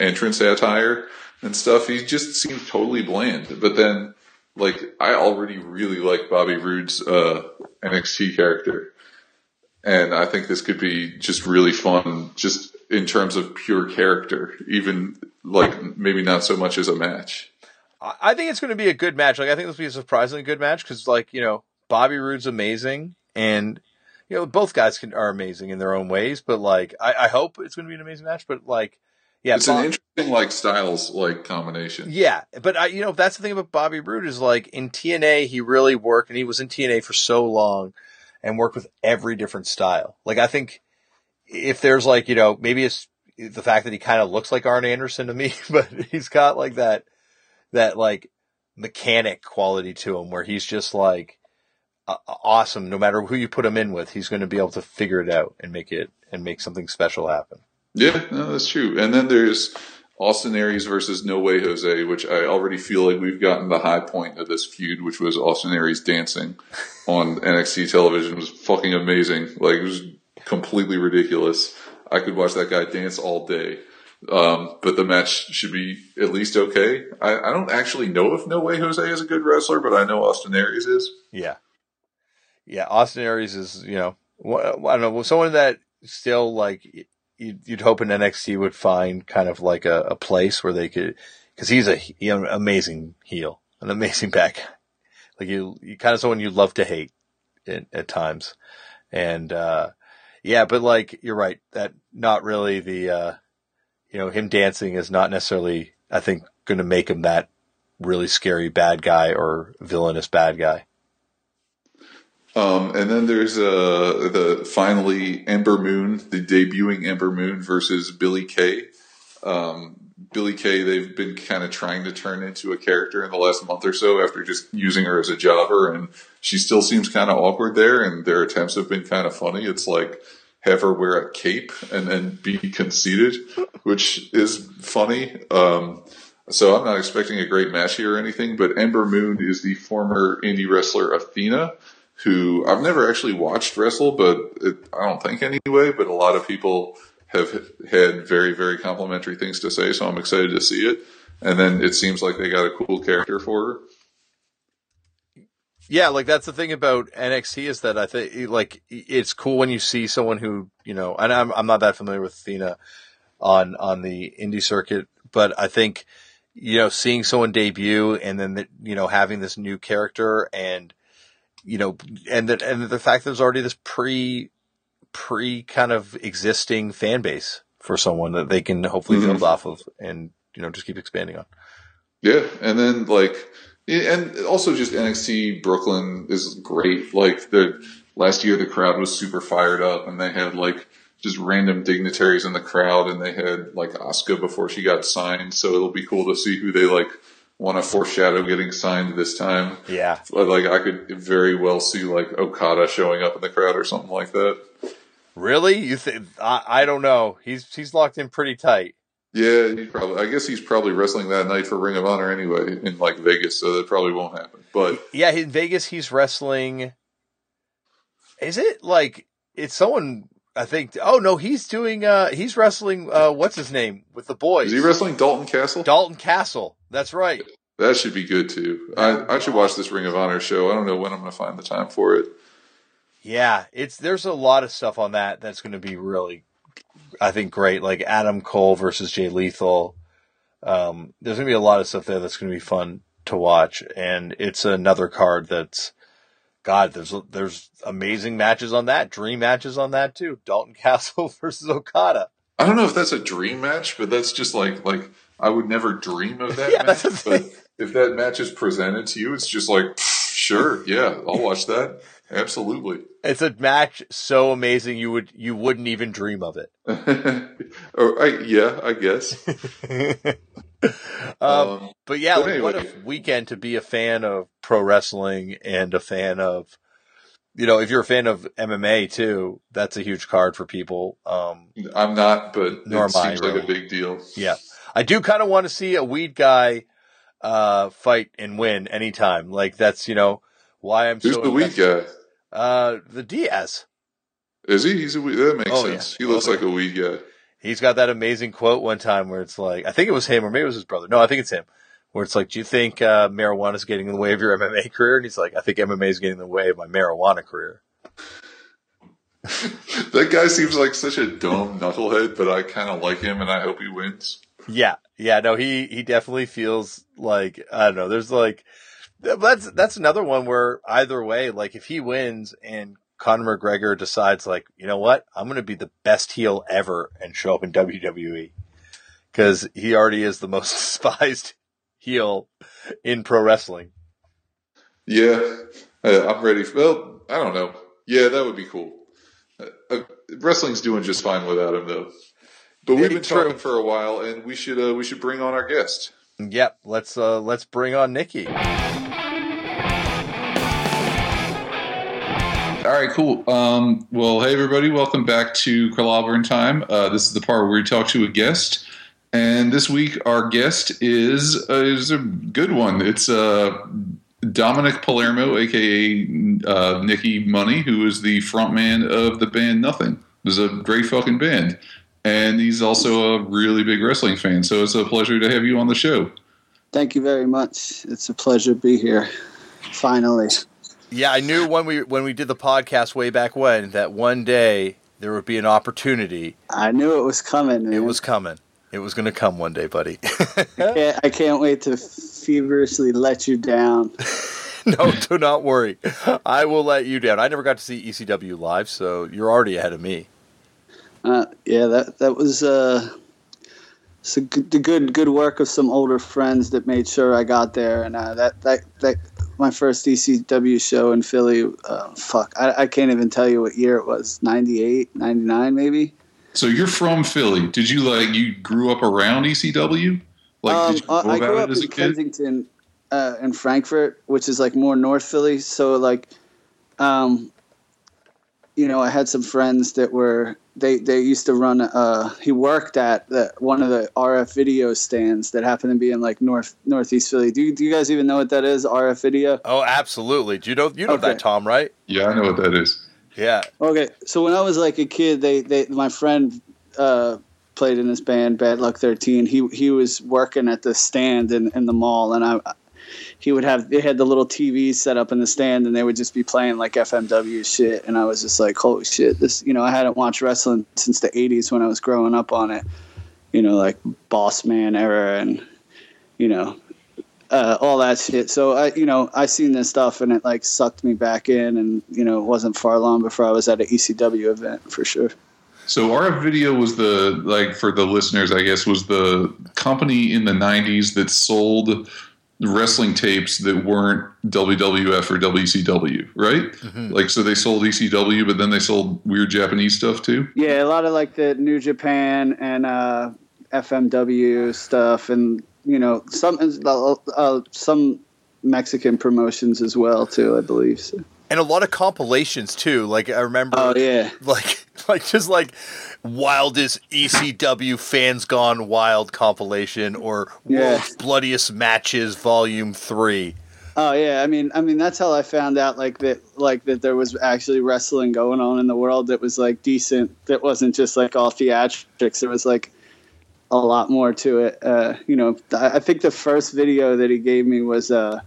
entrance attire and stuff. He just seemed totally bland. But then, like, I already really like Bobby Roode's uh, N X T character. And I think this could be just really fun, just in terms of pure character, even, like, maybe not so much as a match. I think it's going to be a good match. Like, I think this will be a surprisingly good match because, like, you know, Bobby Roode's amazing, and, you know, both guys can, are amazing in their own ways, but, like, I, I hope it's going to be an amazing match, but, like, yeah. It's Bob- an interesting, like, styles, like, combination. Yeah, but, I, you know, that's the thing about Bobby Roode is, like, in T N A, he really worked, and he was in T N A for so long, and worked with every different style. Like, I think if there's, like, you know, maybe it's the fact that he kind of looks like Arn Anderson to me, but he's got, like, that, that, like, mechanic quality to him where he's just, like, uh, awesome. No matter who you put him in with, he's going to be able to figure it out and make it, and make something special happen. Yeah, no, that's true. And then there's Austin Aries versus No Way Jose, which I already feel like we've gotten the high point of this feud, which was Austin Aries dancing on N X T television. It was fucking amazing. Like, it was completely ridiculous. I could watch that guy dance all day. Um, but the match should be at least okay. I, I don't actually know if No Way Jose is a good wrestler, but I know Austin Aries is. Yeah. Yeah, Austin Aries is, you know, I don't know, someone that still, like, you'd hope in N X T would find kind of like a, a place where they could, because he's a, you know, amazing heel, an amazing back guy. Like, you, you kind of someone you love to hate in, at times. And, uh, yeah, but, like, you're right. That not really the, uh, you know, him dancing is not necessarily, I think, going to make him that really scary bad guy or villainous bad guy. Um, and then there's, uh, the, finally, Ember Moon, the debuting Ember Moon versus Billie Kay. Um, Billie Kay, they've been kind of trying to turn into a character in the last month or so after just using her as a jobber, and she still seems kind of awkward there, and their attempts have been kind of funny. It's like, have her wear a cape and then be conceited, which is funny. Um, so I'm not expecting a great match here or anything, but Ember Moon is the former indie wrestler Athena, who I've never actually watched wrestle, but it, I don't think anyway, but a lot of people have had very, very complimentary things to say, so I'm excited to see it. And then it seems like they got a cool character for her. Yeah, like, that's the thing about N X T is that I think, like, it's cool when you see someone who, you know, and I'm, I'm not that familiar with Athena on, on the indie circuit, but I think, you know, seeing someone debut and then, the, you know, having this new character and, you know, and that, and the fact that there's already this pre, pre kind of existing fan base for someone that they can hopefully mm-hmm. build off of and, you know, just keep expanding on. Yeah. And then, like, and also just N X T Brooklyn is great. Like, the last year, the crowd was super fired up and they had, like, just random dignitaries in the crowd and they had, like, Asuka before she got signed. So it'll be cool to see who they, like, want to foreshadow getting signed this time. Yeah. Like, I could very well see, like, Okada showing up in the crowd or something like that. Really? You think? I, I don't know. He's he's locked in pretty tight. Yeah, he probably. I guess he's probably wrestling that night for Ring of Honor anyway in, like, Vegas, so that probably won't happen. But yeah, in Vegas he's wrestling. Is it like it's someone? I think, oh no, he's doing, uh, he's wrestling, uh, what's his name with the boys? Is he wrestling Dalton Castle? Dalton Castle. That's right. That should be good too. I, I should watch this Ring of Honor show. I don't know when I'm going to find the time for it. Yeah. It's, there's a lot of stuff on that. That's going to be really, I think, great. Like Adam Cole versus Jay Lethal. Um, there's going to be a lot of stuff there that's going to be fun to watch. And it's another card that's, God, there's there's amazing matches on that. Dream matches on that, too. Dalton Castle versus Okada. I don't know if that's a dream match, but that's just like, like I would never dream of that yeah, match. But if that match is presented to you, it's just like, sure, yeah, I'll watch that. Absolutely. It's a match so amazing you would you wouldn't even dream of it. oh, I, yeah, I guess. um, um, but yeah, but like, anyway. What a weekend to be a fan of pro wrestling and a fan of, you know, if you're a fan of M M A too, that's a huge card for people. Um, I'm not, but nor it seems I, really. like a big deal. Yeah, I do kind of want to see a weed guy uh, fight and win anytime. Like that's you know why I'm. Who's so the weed guy? Uh, the Diaz. Is he? He's a weed. That makes oh, sense. Yeah. He looks okay. like a weed guy. He's got that amazing quote one time where it's like, I think it was him or maybe it was his brother. No, I think it's him. Where it's like, do you think uh, marijuana is getting in the way of your M M A career? And he's like, I think M M A is getting in the way of my marijuana career. That guy seems like such a dumb knucklehead, but I kind of like him and I hope he wins. Yeah. Yeah. No, he, he definitely feels like, I don't know. There's like, that's, that's another one where either way, like if he wins and Conor McGregor decides like, you know what, I'm going to be the best heel ever and show up in W W E because he already is the most despised heel in pro wrestling. Yeah, uh, I'm ready. For, well, I don't know. Yeah, that would be cool. Uh, uh, wrestling's doing just fine without him, though. But we've been talking for a while, and we should uh, we should bring on our guest. Yep, let's uh, let's bring on Nikki. All right, cool. Um, well, hey everybody, welcome back to Clobbering Time. Uh, this is the part where we talk to a guest. And this week, our guest is uh, is a good one. It's uh, Dominic Palermo, a k a. Uh, Nicky Money, who is the frontman of the band Nothing. It was a great fucking band. And he's also a really big wrestling fan, so it's a pleasure to have you on the show. Thank you very much. It's a pleasure to be here, finally. Yeah, I knew when we when we did the podcast way back when that one day there would be an opportunity. I knew it was coming, man. It was coming. It was going to come one day, buddy. I, can't, I can't wait to feverishly let you down. No, do not worry. I will let you down. I never got to see E C W live, so you're already ahead of me. Uh, yeah, that that was uh, a good, the good good work of some older friends that made sure I got there. And uh, that, that that my first E C W show in Philly, uh, fuck, I, I can't even tell you what year it was, ninety-eight, ninety-nine maybe. So you're from Philly. Did you like you grew up around E C W? Like um, did you know I about grew up it as in a kid? Kensington, uh, in Frankfort, which is like more North Philly. So like, um, you know, I had some friends that were they they used to run. Uh, he worked at the, one of the R F video stands that happened to be in like North Northeast Philly. Do you, do you guys even know what that is? R F video? Oh, absolutely. Do you know you know okay. that, Tom? Right? Yeah, I know what that is. Yeah. Okay. So when I was like a kid, they, they my friend uh, played in this band, Bad Luck thirteen. He he was working at the stand in, in the mall, and I he would have they had the little T V set up in the stand, and they would just be playing like F M W shit, and I was just like, holy shit, this you know I hadn't watched wrestling since the eighties when I was growing up on it, you know like Boss Man era and you know. Uh, all that shit. So I, you know, I seen this stuff and it like sucked me back in, and you know, it wasn't far long before I was at an E C W event for sure. So R F Video was the like for the listeners, I guess, was the company in the nineties that sold wrestling tapes that weren't W W F or W C W, right? Mm-hmm. Like, so they sold E C W, but then they sold weird Japanese stuff too. Yeah, a lot of like the New Japan and uh, F M W stuff and. You know, some uh, some Mexican promotions as well, too, I believe. So. And a lot of compilations, too. Like, I remember, oh, yeah. like, like just like Wildest E C W Fans Gone Wild compilation or yeah. World's Bloodiest Matches Volume three. Oh, yeah. I mean, I mean, that's how I found out, like, that like that there was actually wrestling going on in the world that was, like, decent. That wasn't just, like, all theatrics. It was, like... a lot more to it. Uh, you know, I think the first video that he gave me was uh,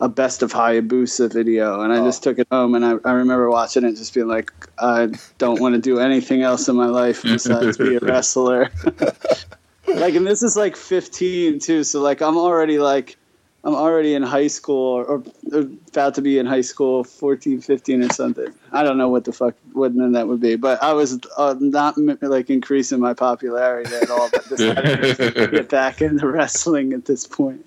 a Best of Hayabusa video. And I oh. just took it home and I, I remember watching it just being like, I don't want to do anything else in my life besides be a wrestler. Like, and this is like fifteen too, so like I'm already like I'm already in high school or, or about to be in high school, fourteen, fifteen or something. I don't know what the fuck what name that would be, but I was uh, not like increasing my popularity at all. But decided to get back into wrestling at this point.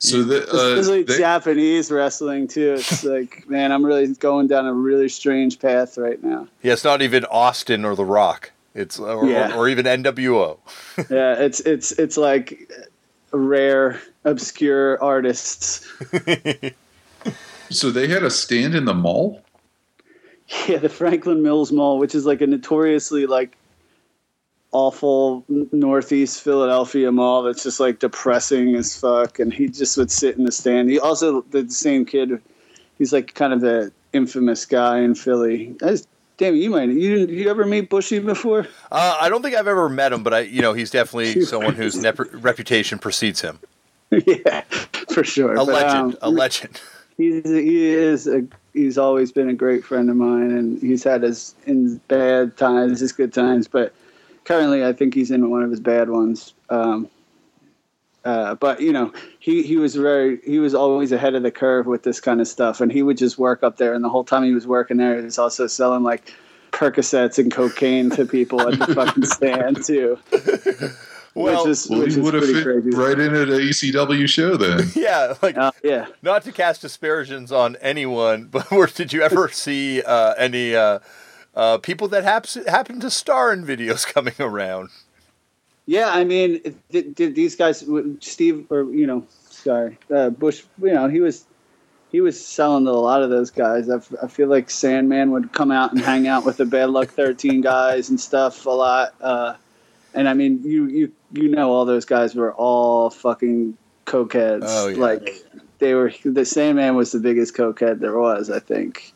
So the, uh, especially they, Japanese wrestling too. It's like, man, I'm really going down a really strange path right now. Yeah, it's not even Austin or The Rock. It's or, yeah. or, or even N W O. Yeah, it's it's it's like rare, obscure artists. So they had a stand in the mall? Yeah, the Franklin Mills Mall, which is like a notoriously like awful northeast Philadelphia mall that's just like depressing as fuck. And he just would sit in the stand. He also did the same kid. He's like kind of the infamous guy in Philly. I just, damn, you might you you ever meet Bushy before? Uh, I don't think I've ever met him, but I you know he's definitely someone whose ne- reputation precedes him. Yeah, for sure. A but, legend, um, a legend. He's he is a, he's always been a great friend of mine, and he's had his in bad times, his good times, but currently I think he's in one of his bad ones. Um, uh, but you know he he was very he was always ahead of the curve with this kind of stuff, and he would just work up there, and the whole time he was working there, he was also selling like Percocets and cocaine to people at the fucking stand too. Well, which is, well which he would have fit crazy. Right into the E C W show then. Yeah, like uh, yeah. Not to cast dispersions on anyone, but did you ever see uh, any uh, uh, people that happen happen to star in videos coming around? Yeah, I mean, th- th- these guys, Steve, or, you know, sorry, uh, Bush, you know, he was he was selling to a lot of those guys. I, f- I feel like Sandman would come out and hang out with the Bad Luck thirteen guys and stuff a lot. Uh, and, I mean, you, you you know all those guys were all fucking cokeheads. Oh, yeah. Like, they were – the Sandman was the biggest cokehead there was, I think.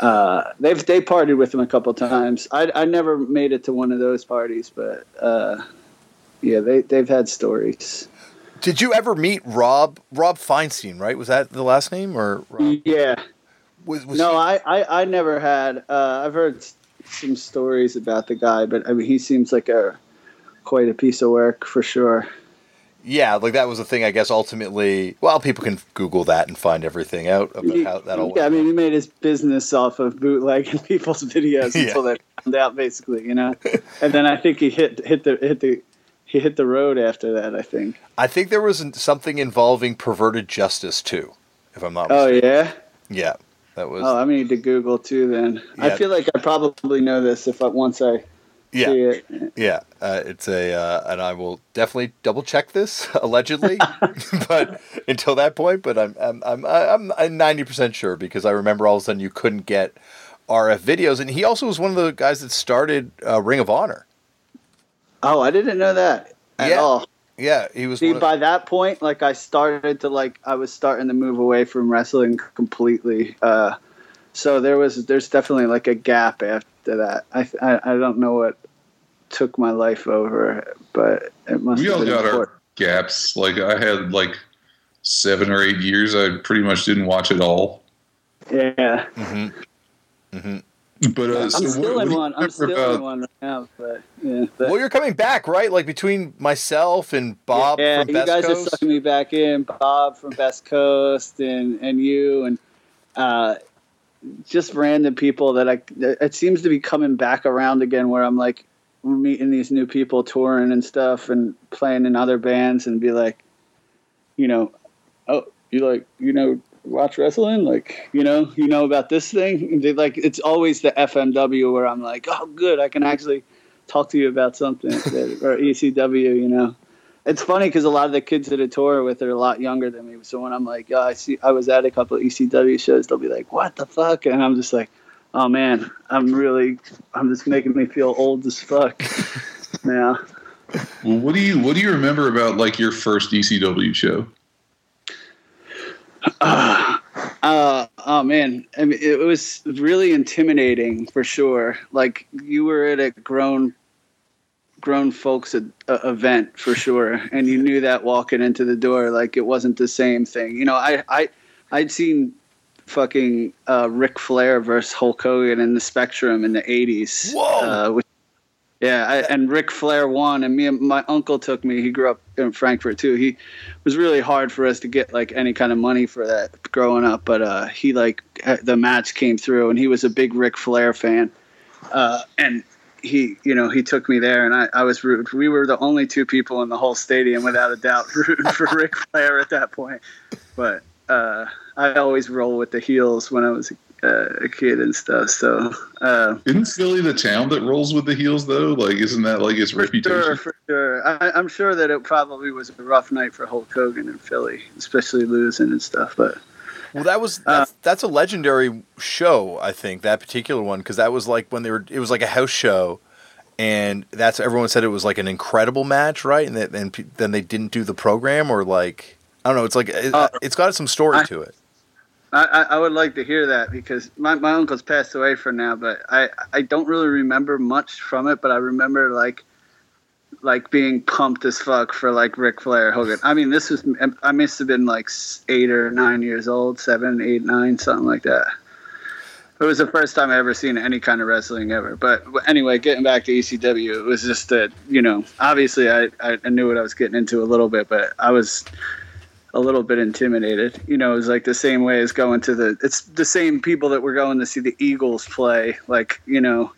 Uh, they've they partied with him a couple times. I, I never made it to one of those parties, but uh, yeah, they they've had stories. Did you ever meet Rob Rob Feinstein? Right, was that the last name or Rob? Yeah? Was, was no, he... I, I I never had. Uh, I've heard some stories about the guy, but I mean, he seems like a quite a piece of work for sure. Yeah, like that was the thing, I guess, ultimately. Well, people can Google that and find everything out about how that all worked. Yeah, I mean, he made his business off of bootlegging people's videos until yeah. they found out, basically, you know? And then I think he hit hit the hit the he hit the road after that, I think. I think there was something involving perverted justice, too, if I'm not mistaken. Oh, yeah? Yeah, that was... Oh, I need to Google, too, then. Yeah. I feel like I probably know this if I, once I... Yeah, it. yeah, uh, it's a, uh, and I will definitely double check this allegedly, but until that point, but I'm, I'm, I'm, I'm, I'm ninety percent sure because I remember all of a sudden you couldn't get R F videos, and he also was one of the guys that started uh, Ring of Honor. Oh, I didn't know that at yeah. all. Yeah, he was. See, by of- that point, like I started to like, I was starting to move away from wrestling completely. Uh, so there was, there's definitely like a gap after that. I, I, I don't know what took my life over, but it must we have been all got important. Our gaps. Like I had like seven or eight years I pretty much didn't watch it all. Yeah. Mm-hmm. Mm-hmm. But uh, I'm so still what, in what one. I'm still about? in one right now. But, yeah, but. Well, you're coming back, right? Like between myself and Bob yeah, from yeah, Best Coast. Yeah, you guys Coast. Are sucking me back in. Bob from Best Coast and, and you and uh, just random people that I. It seems to be coming back around again where I'm like, meeting these new people touring and stuff and playing in other bands and be like, you know, oh, you like, you know, watch wrestling? Like, you know, you know about this thing? They, like, it's always the F M W where I'm like, oh, good. I can actually talk to you about something that, or E C W, you know, it's funny. Cause a lot of the kids that I tour with are a lot younger than me. So when I'm like, oh, I see, I was at a couple of E C W shows, they'll be like, what the fuck? And I'm just like, oh man, I'm really, I'm just making me feel old as fuck now. Well, what do you, what do you remember about like your first E C W show? Uh, uh, oh man, I mean, it was really intimidating for sure. Like you were at a grown, grown folks a, a event for sure. And you knew that walking into the door, like it wasn't the same thing. You know, I, I, I'd seen fucking uh, Ric Flair versus Hulk Hogan in the Spectrum in the eighties. Whoa! Uh, which, Yeah, I, and Ric Flair won, and me and my uncle took me. He grew up in Frankfurt too. He it was really hard for us to get like any kind of money for that growing up, but uh, he like the match came through, and he was a big Ric Flair fan, uh, and he you know he took me there, and I, I was rooting. We were the only two people in the whole stadium, without a doubt, rooting for Ric Flair at that point. But uh, I always roll with the heels when I was Uh, a kid and stuff. So uh, isn't Philly the town that rolls with the heels though? Like, isn't that like its for reputation? Sure, for sure. I, I'm sure that it probably was a rough night for Hulk Hogan in Philly, especially losing and stuff. But well, that was that's, uh, that's a legendary show. I think that particular one, because that was like when they were. It was like a house show, and that's everyone said it was like an incredible match, right? And, that, and pe- then they didn't do the program, or like I don't know. It's like it, uh, it's got some story I, to it. I, I would like to hear that, because my, my uncle's passed away for now, but I, I don't really remember much from it, but I remember like like being pumped as fuck for like Ric Flair, Hogan. I mean, this was I must have been like eight or nine years old, seven, eight, nine, something like that. It was the first time I ever seen any kind of wrestling ever. But anyway, getting back to E C W, it was just that, you know, obviously I, I knew what I was getting into a little bit, but I was a little bit intimidated, you know. It was like the same way as going to the, it's the same people that were going to see the Eagles play, like, you know,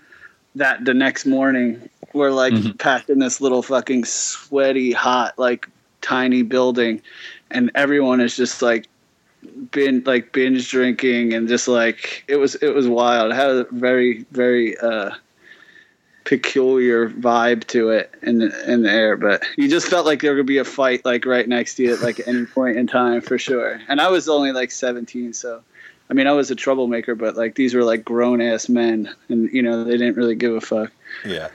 that the next morning we're like mm-hmm. packed in this little fucking sweaty, hot, like tiny building. And everyone is just like been like binge drinking and just like, it was, it was wild. It had a very, very, uh, peculiar vibe to it in the, in the air, but you just felt like there would be a fight like right next to you at like any point in time for sure. And I was only like seventeen, so I mean I was a troublemaker, but like these were like grown ass men, and you know they didn't really give a fuck. Yeah.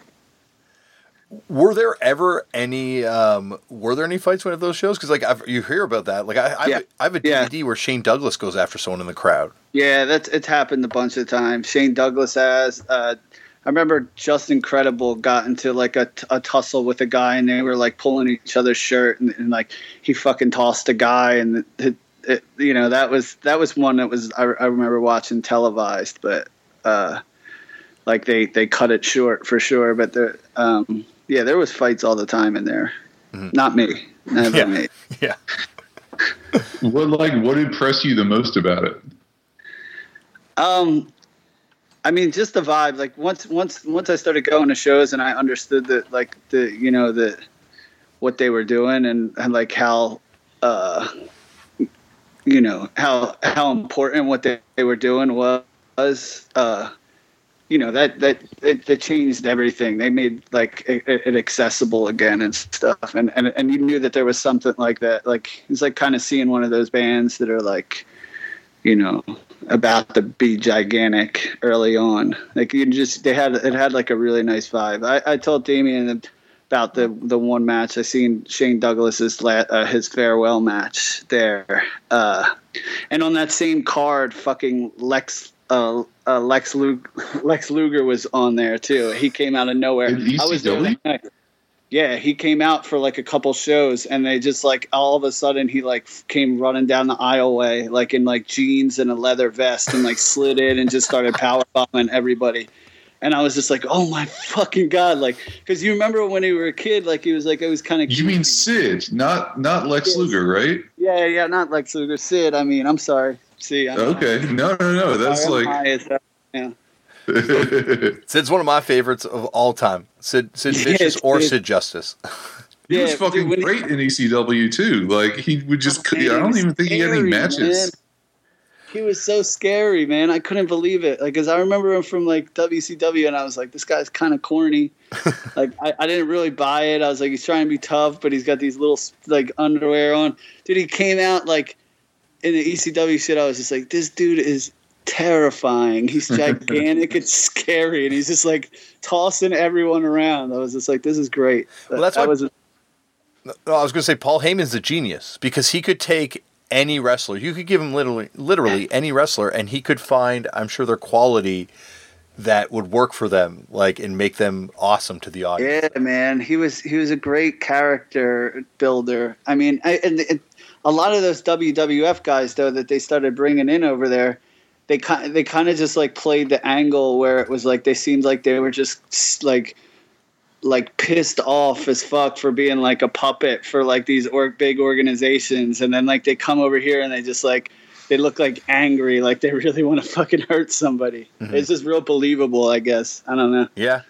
Were there ever any um, were there any fights one of those shows? Because like I've, you hear about that. Like I, I, yeah. I have a D V D yeah. where Shane Douglas goes after someone in the crowd. Yeah, that's it's happened a bunch of times. Shane Douglas has. Uh, I remember Justin Credible got into like a, t- a tussle with a guy, and they were like pulling each other's shirt, and, and like he fucking tossed a guy, and it, it, you know that was that was one that was I, I remember watching televised, but uh, like they, they cut it short for sure. But there, um, yeah, there was fights all the time in there. Mm-hmm. Not me, never yeah. me. Yeah. What like what impressed you the most about it? Um. I mean, just the vibe. Like once, once, once I started going to shows and I understood that, like the, you know, the what they were doing and, and like how, uh, you know, how how important what they, they were doing was. Uh, you know that that it, it changed everything. They made like it, it accessible again and stuff. And, and and you knew that there was something like that. Like it's like kind of seeing one of those bands that are like, you know, about to be gigantic early on. Like you just, they had, it had like a really nice vibe. I, I told Damien about the, the one match I seen Shane Douglas's la- uh, his farewell match there. Uh, and on that same card, fucking Lex, uh, uh Lex Luger, Lex Luger was on there too. He came out of nowhere. I was there that night. Yeah, he came out for like a couple shows, and they just like all of a sudden he like came running down the aisleway like in like jeans and a leather vest, and like slid in and just started powerbombing everybody. And I was just like, oh my fucking god! Like, because you remember when you were a kid, like he was like I was kind of. You mean Sid, not not Lex Luger, right? Yeah, yeah, not Lex Luger, Sid. I mean, I'm sorry. See. I'm okay. High. No, no, no. That's sorry, like. Yeah. Sid's one of my favorites of all time. Sid, Sid Vicious yes, or dude. Sid Justice. He yeah, was fucking dude, great he, in E C W too. Like he would just. Man, I don't even think scary, he had any matches. Man. He was so scary, man. I couldn't believe it. Like, cause I remember him from like W C W, and I was like, this guy's kind of corny. Like, I, I didn't really buy it. I was like, he's trying to be tough, but he's got these little like underwear on. Dude, he came out like in the E C W shit. I was just like, this dude is terrifying. He's gigantic. It's scary, and he's just like tossing everyone around. I was just like, this is great. Well, that's that why was a- no, I was gonna say Paul Heyman's a genius, because he could take any wrestler. You could give him literally literally any wrestler, and he could find, I'm sure, their quality that would work for them, like, and make them awesome to the audience. Yeah, man, he was he was a great character builder. I mean, I, and, and a lot of those W W F guys though that they started bringing in over there, They kind they kind of just like played the angle where it was like they seemed like they were just like like pissed off as fuck for being like a puppet for like these or big organizations, and then like they come over here and they just like they look like angry, like they really want to fucking hurt somebody. Mm-hmm. It's just real believable, I guess. I don't know. Yeah,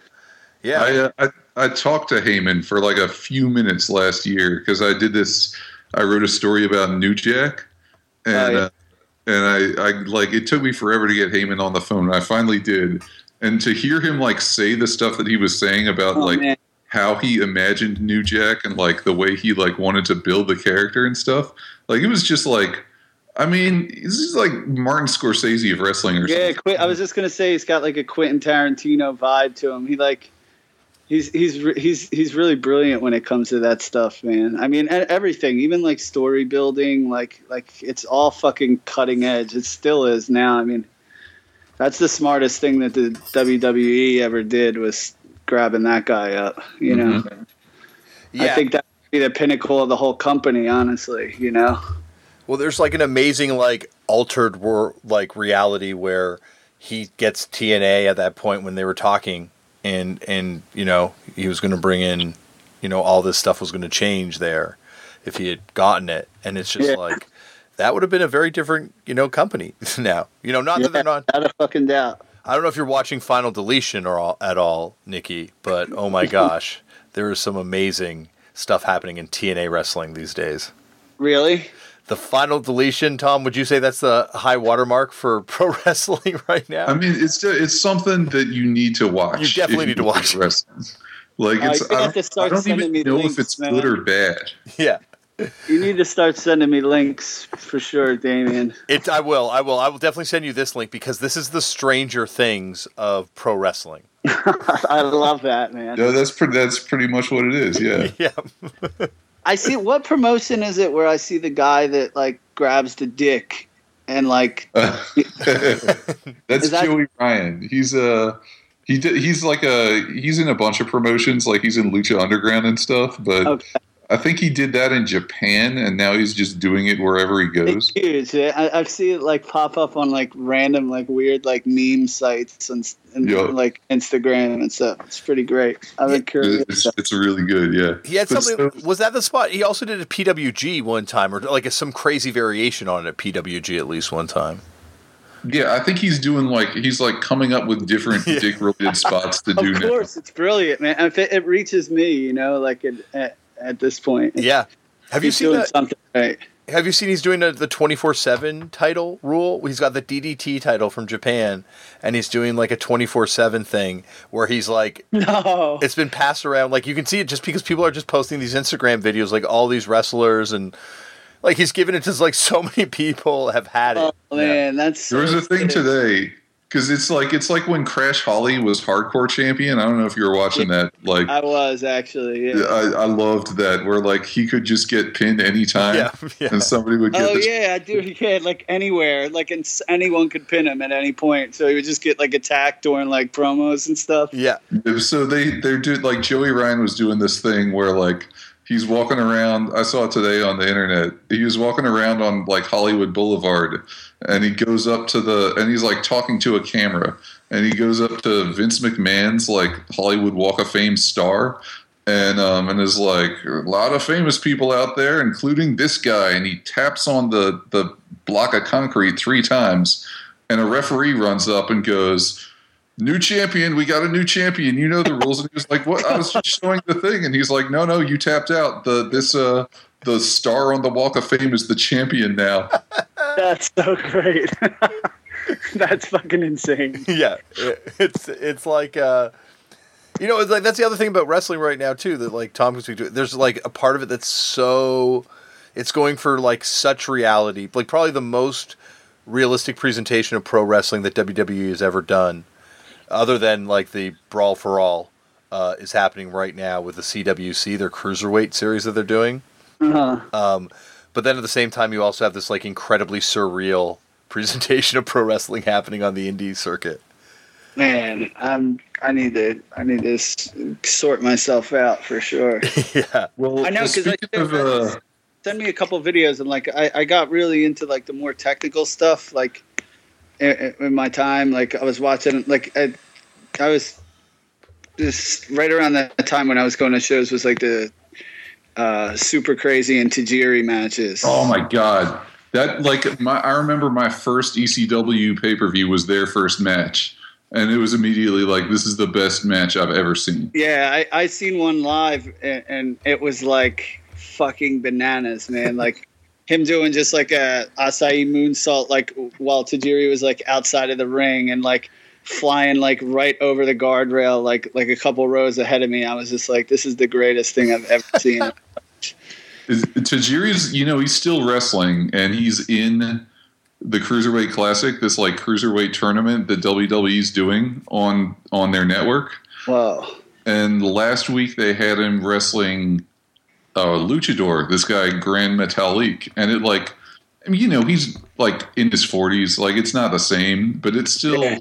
yeah. I, uh, I I talked to Heyman for like a few minutes last year because I did this. I wrote a story about New Jack, and oh, yeah. uh, and I I like it took me forever to get Heyman on the phone. I finally did. And to hear him like say the stuff that he was saying about oh, like man. how he imagined New Jack and like the way he like wanted to build the character and stuff, like it was just like, I mean, this is like Martin Scorsese of wrestling or yeah, something. Yeah, I was just gonna say he's got like a Quentin Tarantino vibe to him. He like he's he's he's he's really brilliant when it comes to that stuff, man. I mean, everything, even like story building, like like it's all fucking cutting edge. It still is now. I mean. That's the smartest thing that the W W E ever did was grabbing that guy up, you know? Mm-hmm. Yeah. I think that would be the pinnacle of the whole company, honestly, you know? Well, there's like an amazing, like, altered wor- like reality where he gets T N A at that point when they were talking and, and you know, he was going to bring in, you know, all this stuff was going to change there if he had gotten it. And it's just yeah. like... That would have been a very different, you know, company now. You know, not yeah, that they're not. Not a fucking doubt. I don't know if you're watching Final Deletion or all, at all, Nikki, but oh my gosh, there is some amazing stuff happening in T N A wrestling these days. Really? The Final Deletion, Tom, would you say that's the high watermark for pro wrestling right now? I mean, it's it's something that you need to watch. You definitely need to watch wrestling. Like uh, it's, I, to I don't even know links, if it's man. good or bad. Yeah. You need to start sending me links for sure, Damien. It, I will. I will. I will definitely send you this link because this is the Stranger Things of pro wrestling. I love that, man. No, that's pretty, that's pretty much what it is. Yeah. Yeah. I see. What promotion is it where I see the guy that like grabs the dick and like? Uh, that's that- Joey Ryan. He's a. Uh, he did, he's like a. He's in a bunch of promotions. Like he's in Lucha Underground and stuff, but. Okay. I think he did that in Japan, and now he's just doing it wherever he goes. It's huge. I, I've seen it like pop up on like random, like weird, like meme sites and, and yeah. like Instagram and stuff. It's pretty great. I'm yeah. curious. It's, it's really good. Yeah. He had but something. So, was that the spot? He also did a P W G one time, or like a, some crazy variation on it at P W G at least one time. Yeah, I think he's doing like he's like coming up with different yeah. dick-related spots to do. Of course, now. It's brilliant, man. If it, it reaches me, you know, like it. it At this point, yeah. Have you seen doing that? Something right. Have you seen he's doing a, the twenty-four seven title rule? He's got the D D T title from Japan, and he's doing like a twenty-four seven thing where he's like, no, it's been passed around. Like you can see it just because people are just posting these Instagram videos, like all these wrestlers and. Like he's given it to like so many people have had it. Oh man, yeah. that's there was so a thing today. Because it's like it's like when Crash Holly was hardcore champion. I don't know if you were watching that. Like I was actually. Yeah. I, I loved that where like he could just get pinned anytime, yeah, yeah. and somebody would. Get oh this yeah, pin. Dude, he could like anywhere, like and anyone could pin him at any point. So he would just get like attacked during like promos and stuff. Yeah. So they they're doing like Joey Ryan was doing this thing where like. He's walking around. I saw it today on the internet. He was walking around on like Hollywood Boulevard, and he goes up to the and he's like talking to a camera, and he goes up to Vince McMahon's like Hollywood Walk of Fame star, and um and is like a lot of famous people out there, including this guy, and he taps on the the block of concrete three times, and a referee runs up and goes. New champion, we got a new champion. You know the rules. And he was like, what? I was just showing the thing. And he's like, no, no, you tapped out. The this uh the star on the Walk of Fame is the champion now. That's so great. That's fucking insane. Yeah. It's it's like uh you know, it's like that's the other thing about wrestling right now too, that like Tom can speak to. There's like a part of it that's so it's going for like such reality. Like probably the most realistic presentation of pro wrestling that W W E has ever done. Other than like the Brawl for All uh, is happening right now with the C W C, their cruiserweight series that they're doing. Uh-huh. Um, but then at the same time, you also have this like incredibly surreal presentation of pro wrestling happening on the indie circuit. Man, I'm I need to I need to sort myself out for sure. Yeah, well, I know because I of, uh... send me a couple of videos and like I, I got really into like the more technical stuff like. In my time, like I was watching, like I, I was this right around that time when I was going to shows was like the uh, Super Crazy and Tajiri matches. Oh my god, that like my I remember my first E C W pay per view was their first match, and it was immediately like, this is the best match I've ever seen. Yeah, I I seen one live, and, and it was like fucking bananas, man. Like. Him doing just like a acai moonsault, like while Tajiri was like outside of the ring and like flying like right over the guardrail, like like a couple rows ahead of me. I was just like, this is the greatest thing I've ever seen. Tajiri's, you know, he's still wrestling, and he's in the Cruiserweight Classic, this like cruiserweight tournament that W W E's doing on on their network. Wow! And last week they had him wrestling. Uh, luchador, this guy Grand Metalik, and it like, I mean, you know, he's like in his forties, like it's not the same, but it's still yeah.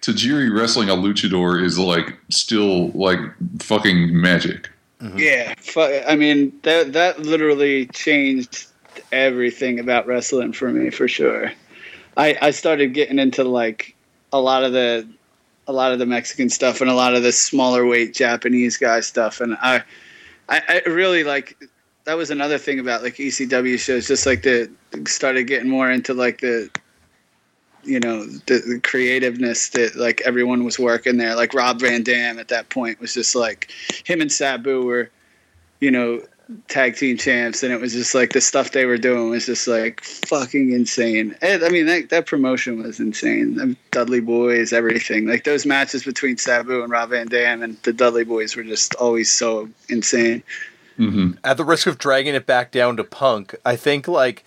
Tajiri wrestling a luchador is like still like fucking magic. Mm-hmm. Yeah, I mean that that literally changed everything about wrestling for me, for sure. I I started getting into like a lot of the a lot of the Mexican stuff and a lot of the smaller weight Japanese guy stuff, and I. I, I really like that was another thing about like E C W shows, just like the started getting more into like the, you know, the, the creativeness that like everyone was working there. Like Rob Van Dam at that point was just like him and Sabu were, you know, tag team champs. And it was just like the stuff they were doing was just like fucking insane. And, I mean, that, that promotion was insane. Dudley Boys, everything. Like those matches between Sabu and Rob Van Dam and the Dudley Boys were just always so insane. Mm-hmm. At the risk of dragging it back down to punk, I think like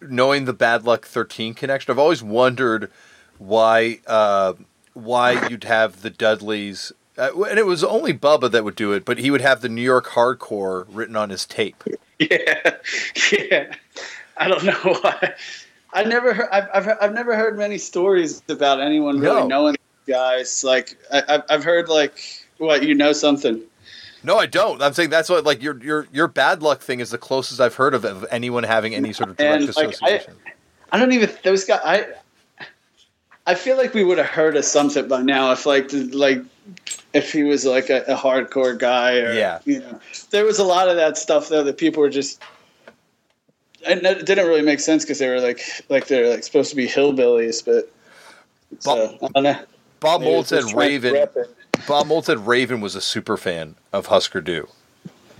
knowing the Bad Luck thirteen connection, I've always wondered why, uh, why you'd have the Dudleys. Uh, and it was only Bubba that would do it, but he would have the New York Hardcore written on his tape. Yeah, yeah. I don't know why. I never heard. I've I've, I've never heard many stories about anyone really no. knowing these guys. Like I, I've heard like what you know something. No, I don't. I'm saying that's what like your your your Bad Luck thing is the closest I've heard of, of anyone having any sort of direct and, like, association. I, I don't even those guys. I I feel like we would have heard of something by now if like the, like. If he was like a, a hardcore guy, or yeah. you know, there was a lot of that stuff though that people were just, and it didn't really make sense because they were like, like they're like supposed to be hillbillies, but so, Bob, I don't know. Bob Mould said Raven. Bob Mould said Raven was a super fan of Husker Du,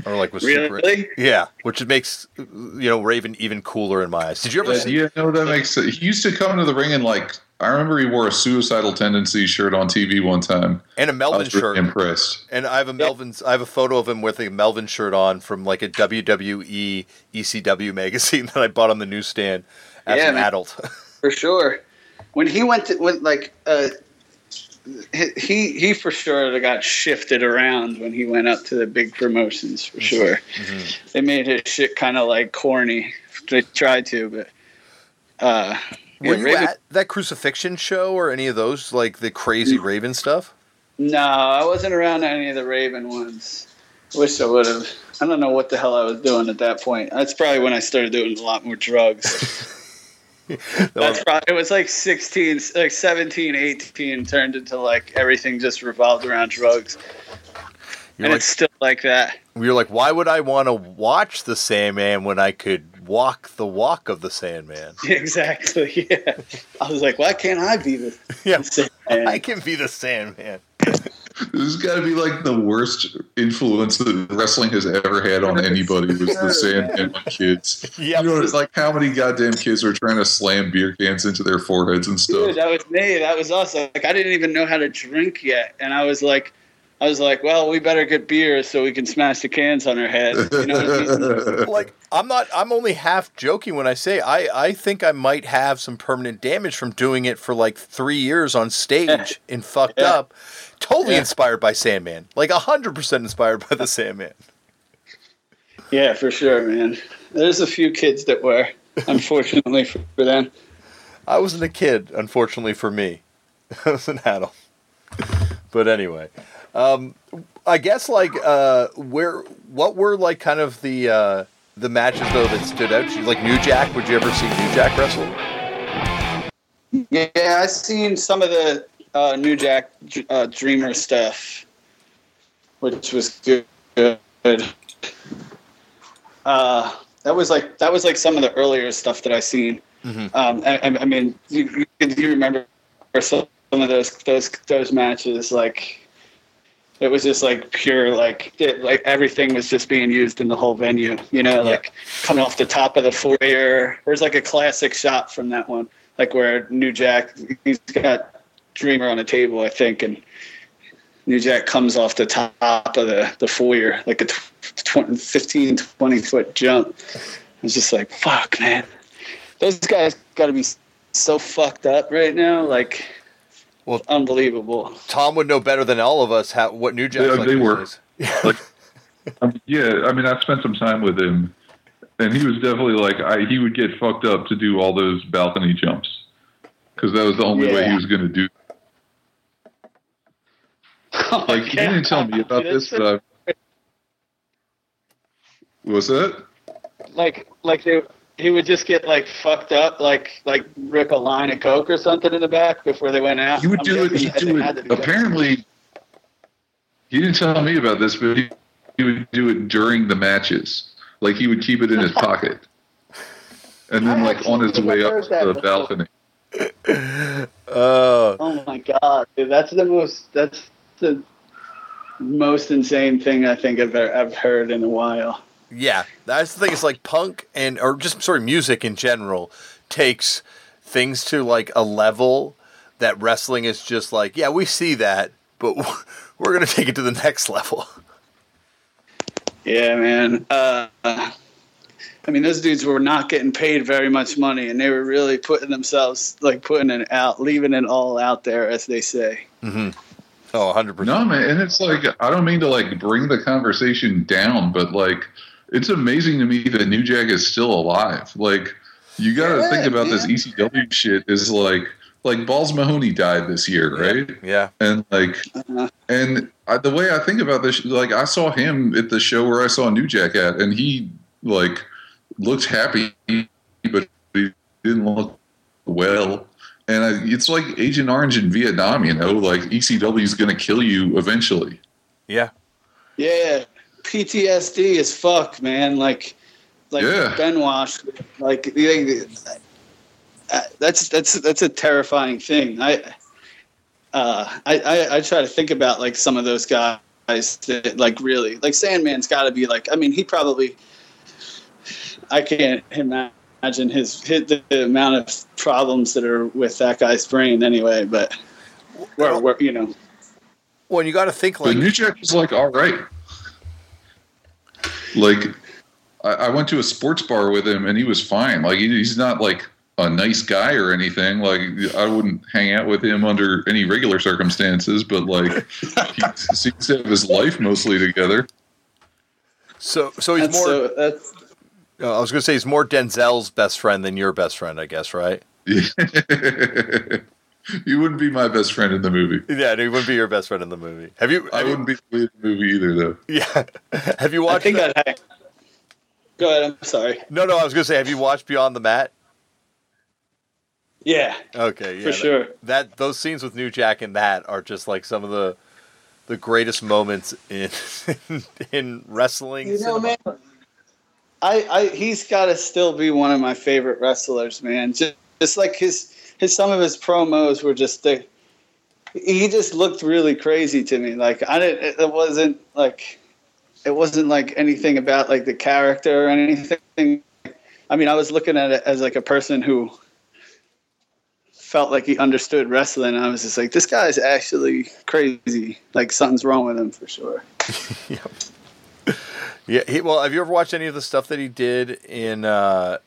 or like was really? super, yeah, which makes you know Raven even cooler in my eyes. Did you ever yeah, see? Yeah, no, that makes sense. He used to come to the ring and like. I remember he wore a Suicidal Tendencies shirt on T V one time, and a Melvin I was really shirt. Impressed. And I have a Melvin's. I have a photo of him with a Melvin shirt on from like a W W E E C W magazine that I bought on the newsstand as yeah, an man. adult. For sure, when he went to when like uh, he he for sure got shifted around when he went up to the big promotions. For sure, mm-hmm. They made his shit kind of like corny. They tried to, but. Uh, Were you Raven, at that Crucifixion show or any of those, like the crazy Raven stuff? No, I wasn't around any of the Raven ones. I wish I would have. I don't know what the hell I was doing at that point. That's probably when I started doing a lot more drugs. That's probably, it was like sixteen, like seventeen, eighteen, turned into like everything just revolved around drugs. You're and like, it's still like that. You're like, why would I want to watch the Sandman when I could walk the walk of the Sandman? Exactly, yeah. I was like, why can't I be the yeah, Sandman? I can be the Sandman. This has got to be like the worst influence that wrestling has ever had on anybody was the Sandman on kids. Yep. You know, it's like how many goddamn kids are trying to slam beer cans into their foreheads and stuff. Dude, that was me. That was us. Like, I didn't even know how to drink yet. And I was like, I was like, well, we better get beer so we can smash the cans on her head. You know what I mean? Like, I'm not, I'm only half joking when I say I, I think I might have some permanent damage from doing it for like three years on stage and fucked yeah. up. Totally yeah. inspired by Sandman. Like one hundred percent inspired by the Sandman. Yeah, for sure, man. There's a few kids that were, unfortunately for them. I wasn't a kid, unfortunately for me. I was an adult. But anyway. Um, I guess like uh, where what were like kind of the uh, the matches though that stood out to you? Like New Jack, would you ever see New Jack wrestle? Yeah, I've seen some of the uh, New Jack uh, Dreamer stuff. which was good. Uh, that was like that was like some of the earlier stuff that I seen. Mm-hmm. Um, I, I mean, you, you remember some of those those those matches? Like, it was just like pure, like it, like everything was just being used in the whole venue. You know, yeah. Like coming off the top of the foyer. There's like a classic shot from that one, like where New Jack, he's got Dreamer on a table, I think, and New Jack comes off the top of the, the foyer, like a fifteen, twenty-foot jump. It's just like, fuck, man. Those guys got to be so fucked up right now. Like, well, it's unbelievable. Tom would know better than all of us how what New Jack yeah, like they were. Like, um, yeah, I mean, I've spent some time with him, and he was definitely like, I, he would get fucked up to do all those balcony jumps because that was the only yeah. way he was going to do. Oh, like, you didn't tell me about Dude, this stuff. So What's that? Like, like they, he would just get, like, fucked up, like, like rip a line of Coke or something in the back before they went out. He would I'm do it. He'd do it. Do apparently, that. He didn't tell me about this, but he, he would do it during the matches. Like, he would keep it in his pocket. And then, I like, on his way up to the before. balcony. Oh. Oh, my God, dude. That's the most... That's the most insane thing I think I've, I've heard in a while. Yeah, that's the thing. It's like punk and, or just sort of music in general, takes things to like a level that wrestling is just like, yeah, we see that, but we're going to take it to the next level. Yeah, man. Uh, I mean, those dudes were not getting paid very much money, and they were really putting themselves, like putting it out, leaving it all out there, as they say. Mm-hmm. Oh, one hundred percent. No, man, and it's like, I don't mean to, like, bring the conversation down, but, like, it's amazing to me that New Jack is still alive. Like, you got to yeah, think about yeah. this E C W shit is, like, like, Balls Mahoney died this year, right? Yeah. And, like, uh-huh. and I, the way I think about this, like, I saw him at the show where I saw New Jack at, and he, like, looked happy, but he didn't look well. And I, it's like Agent Orange in Vietnam, you know, like E C W is going to kill you eventually. Yeah. Yeah. P T S D is fuck, man. Like, like yeah. Benoit, like that's, that's, that's a terrifying thing. I, uh, I, I, I try to think about like some of those guys that like really, like Sandman's gotta be like, I mean, he probably, I can't imagine. Imagine his, his the amount of problems that are with that guy's brain anyway, but we're, we're, you know. Well, you got to think like the New Jack was like all right. Like I, I went to a sports bar with him and he was fine. Like he, he's not like a nice guy or anything. Like I wouldn't hang out with him under any regular circumstances, but like he seems to have his life mostly together. So, so he's that's more. So, that's, I was going to say he's more Denzel's best friend than your best friend, I guess, right? You wouldn't be my best friend in the movie. Yeah, he wouldn't be your best friend in the movie. Have you? Have I wouldn't you, be in the movie either, though. Yeah. Have you watched? I think I. Go ahead. I'm sorry. No, no. I was going to say, have you watched Beyond the Mat? Yeah. Okay. Yeah, for that, sure. That those scenes with New Jack and that are just like some of the the greatest moments in in, in wrestling. You know, cinema. Man. I, I he's got to still be one of my favorite wrestlers, man. Just, just like his, his some of his promos were just the, he just looked really crazy to me. Like I didn't, it wasn't like, it wasn't like anything about like the character or anything. I mean, I was looking at it as like a person who felt like he understood wrestling. And I was just like, this guy's actually crazy. Like something's wrong with him for sure. Yep. Yeah, he, well, have you ever watched any of the stuff that he did in uh,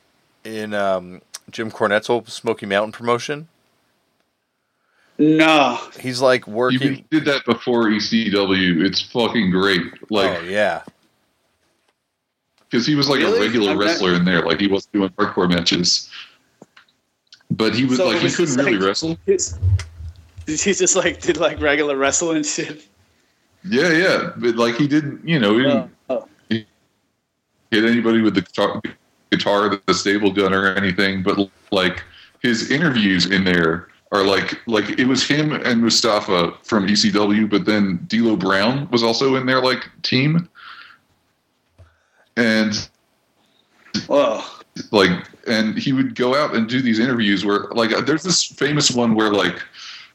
in um, Jim Cornette's old Smoky Mountain promotion? No. He's like working. You did that before E C W. It's fucking great. Like, oh, yeah. Because he was like really? a regular I'm wrestler not... in there. Like, he wasn't doing hardcore matches. But he was so like, was he couldn't really like, wrestle. His, he just like did like regular wrestling shit. Yeah, yeah. But like, he didn't, you know, he didn't. Oh. Hit anybody with the guitar, guitar, the stable gun, or anything. But like his interviews in there Or like, like it was him and Mustafa from E C W, but then D'Lo Brown was also in their like team, and oh, like, and he would go out and do these interviews where like, there's this famous one where like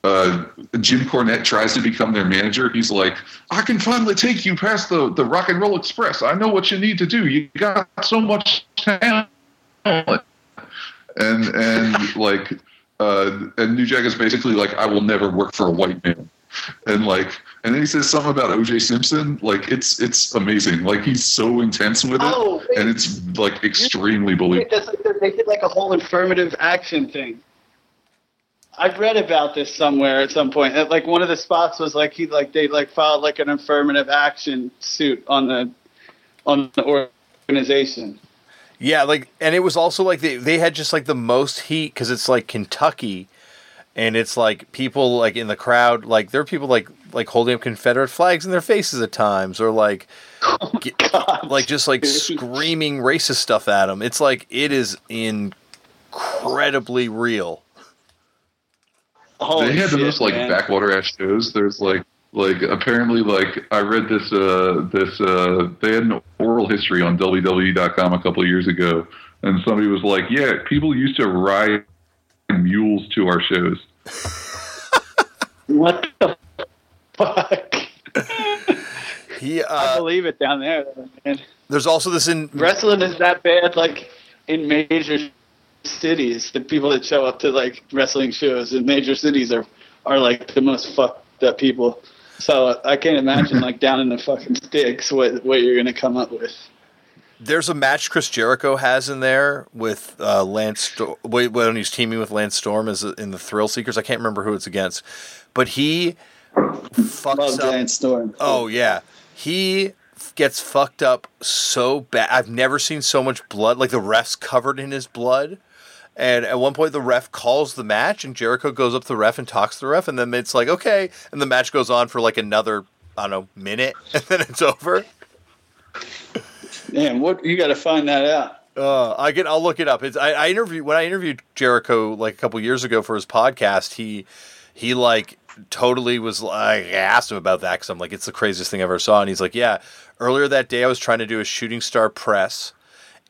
uh, Jim Cornette tries to become their manager. He's like, I can finally take you past the the Rock and Roll Express. I know what you need to do. You got so much talent, and and like. Uh, and New Jack is basically like, I will never work for a white man. And like, and then he says something about O J Simpson. Like it's, it's amazing. Like he's so intense with it. Oh, wait. And it's like extremely believable. That's like the, they did like a whole affirmative action thing. I've read about this somewhere at some point. Like one of the spots was like, he like, they like filed like an affirmative action suit on the, on the organization. Yeah, like, and it was also like they, they had just like the most heat because it's like Kentucky, and it's like people like in the crowd, like there are people like like holding up Confederate flags in their faces at times, or like, oh get, like just like screaming racist stuff at them. It's like it is incredibly real. Holy they had shit, the most like man. backwater ass shows. There's like. Like apparently, like I read this. Uh, this uh, they had an oral history on W W E dot com a couple of years ago, and somebody was like, "Yeah, people used to ride mules to our shows." What the fuck? He, uh, I believe it down there, man. There's also this in wrestling is that bad, like in major cities. The people that show up to like wrestling shows in major cities are are like the most fucked up people. So I can't imagine, like, down in the fucking sticks, what, what you're going to come up with. There's a match Chris Jericho has in there with uh, Lance Storm, when he's teaming with Lance Storm is in the Thrill Seekers. I can't remember who it's against. But he fucks Love up. Lance Storm. Oh, yeah. He gets fucked up so bad. I've never seen so much blood. Like, the ref's covered in his blood. And at one point, the ref calls the match, and Jericho goes up to the ref and talks to the ref, and then it's like, okay. And the match goes on for like another, I don't know, minute, and then it's over. Damn, what you got to find that out. Uh, I get, I'll look it up. It's I, I interviewed when I interviewed Jericho like a couple years ago for his podcast. He he like totally was like, I asked him about that because I'm like, it's the craziest thing I ever saw, and he's like, yeah. Earlier that day, I was trying to do a shooting star press.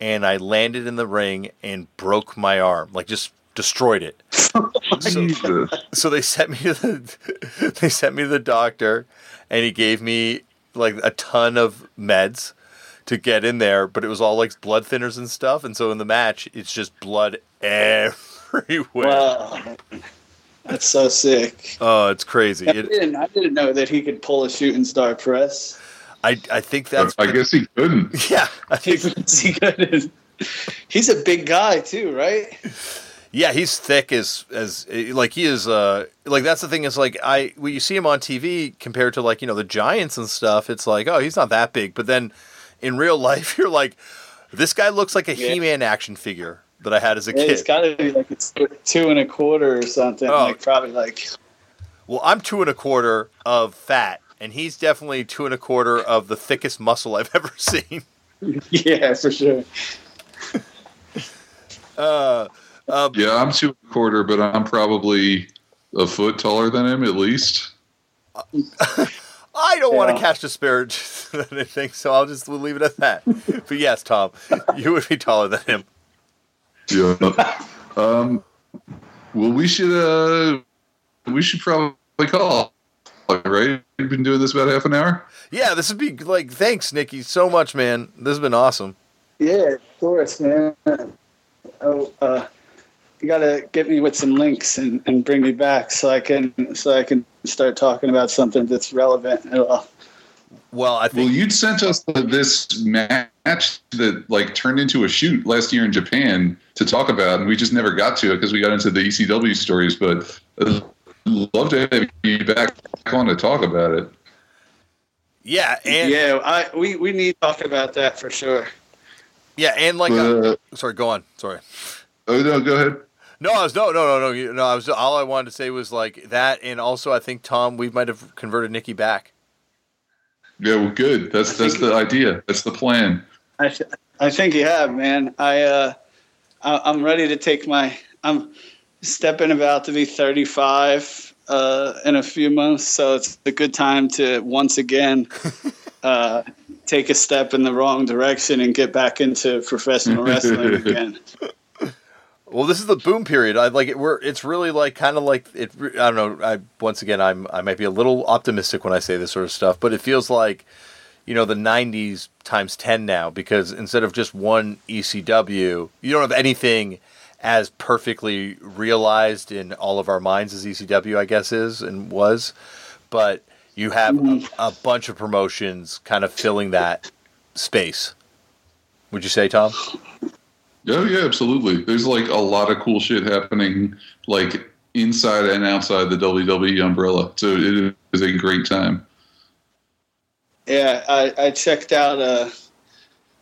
And I landed in the ring and broke my arm, like just destroyed it. so, so they sent me to the, they sent me to the doctor, and he gave me like a ton of meds to get in there, but it was all like blood thinners and stuff. And so in the match, it's just blood everywhere. Wow. That's so sick. Oh, it's crazy. I, it, didn't, I didn't know that he could pull a shooting star press. I I think that's... I guess he couldn't. Yeah. I think he couldn't. He's a big guy, too, right? Yeah, he's thick as... as like, he is... Uh, like, that's the thing is, like, I when you see him on T V compared to, like, you know, the Giants and stuff, it's like, oh, he's not that big. But then in real life, you're like, this guy looks like a yeah. He-Man action figure that I had as a yeah, kid. It's got to be, like, it's two and a quarter or something. Oh. Like, probably, like... Well, I'm two and a quarter of fat. And he's definitely two and a quarter of the thickest muscle I've ever seen. Yeah, for sure. uh, uh, yeah, I'm two and a quarter, but I'm probably a foot taller than him, at least. I don't yeah. want to catch disparage or anything, so I'll just leave it at that. But yes, Tom, you would be taller than him. Yeah. Um, well, we should, uh, we should probably call. Right? You've been doing this about half an hour? Yeah, this would be like, thanks, Nikki, so much, man. This has been awesome. Yeah, of course, man. Oh, uh, you gotta get me with some links and, and bring me back so I can so I can start talking about something that's relevant at all. Well, I think well, you'd sent us this match that like turned into a shoot last year in Japan to talk about, and we just never got to it because we got into the E C W stories, but. Uh, Love to have you back on to talk about it. Yeah, and yeah, I we, we need to talk about that for sure. Yeah, and like, uh, uh, sorry, go on. Sorry. Oh no, go ahead. No, I was no, no, no, no, no. I was all I wanted to say was like that, and also I think Tom, we might have converted Nikki back. Yeah, well, good. That's that's the idea. That's the plan. I th- I think you have, man. I uh, I, I'm ready to take my I'm. stepping about to be thirty-five uh, in a few months, so it's a good time to once again uh, take a step in the wrong direction and get back into professional wrestling again. Well, this is the boom period. I like it. We're it's really like kind of like it. I don't know. I once again, I'm I might be a little optimistic when I say this sort of stuff, but it feels like, you know, the nineties times ten now, because instead of just one E C W, you don't have anything as perfectly realized in all of our minds as E C W, I guess, is and was, but you have a, a bunch of promotions kind of filling that space. Would you say, Tom? Oh, yeah, absolutely. There's like a lot of cool shit happening like inside and outside the W W E umbrella. So it is a great time. Yeah, I, I checked out uh,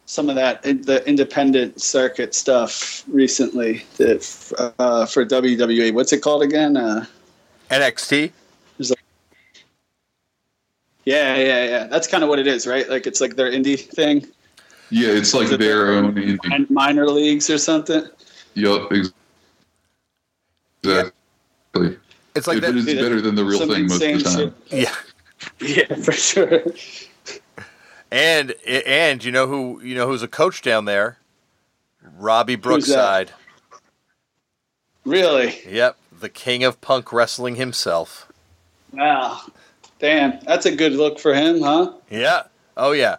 some of that, the independent circuit stuff recently that, uh, for W W E. What's it called again? Uh, N X T? Like, yeah, yeah, yeah. That's kind of what it is, right? Like it's like their indie thing. Yeah, it's like it their own indie. Minor leagues or something? Yup, exactly. Yeah. It's like it, that, but it's dude, better than the real thing most of the time. Shit. Yeah. Yeah, for sure. And and you know who you know who's a coach down there, Robbie Brookside. Really? Yep, the king of punk wrestling himself. Wow, damn, that's a good look for him, huh? Yeah. Oh yeah,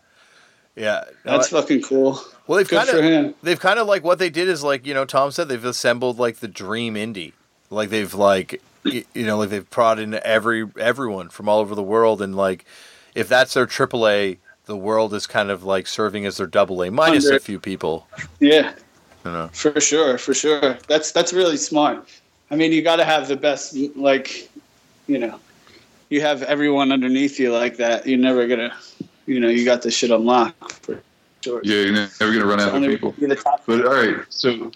yeah. No, that's I, fucking cool. Well, they've kind of they've kind of like what they did is like you know Tom said they've assembled like the dream indie, like they've like you know like they've brought in every everyone from all over the world, and like if that's their triple A. The world is kind of like serving as their double A minus a few people. Yeah, you know. for sure, for sure. That's that's really smart. I mean, you got to have the best. Like, you know, you have everyone underneath you like that. You're never gonna, you know, you got this shit on lock for sure. Yeah, you're never gonna run out of people. But all right, so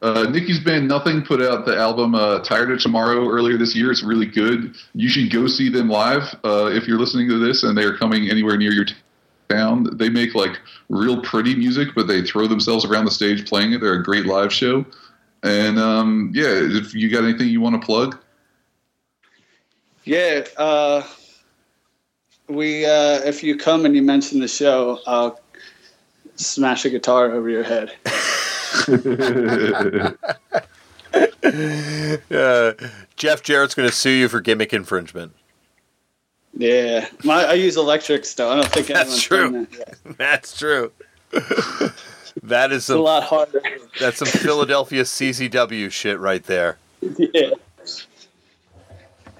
uh, Nikki's band Nothing put out the album uh, Tired of Tomorrow earlier this year. It's really good. You should go see them live uh, if you're listening to this and they are coming anywhere near your town. They make like real pretty music, but they throw themselves around the stage playing it. They're a great live show. And um, yeah, if you got anything you want to plug. Yeah. Uh, we uh, if you come and you mention the show, I'll smash a guitar over your head. uh, Jeff Jarrett's going to sue you for gimmick infringement. Yeah, My, I use electrics though. I don't think that's true. That that's true. That is some, a lot harder. That's some Philadelphia C C W shit right there. Yeah.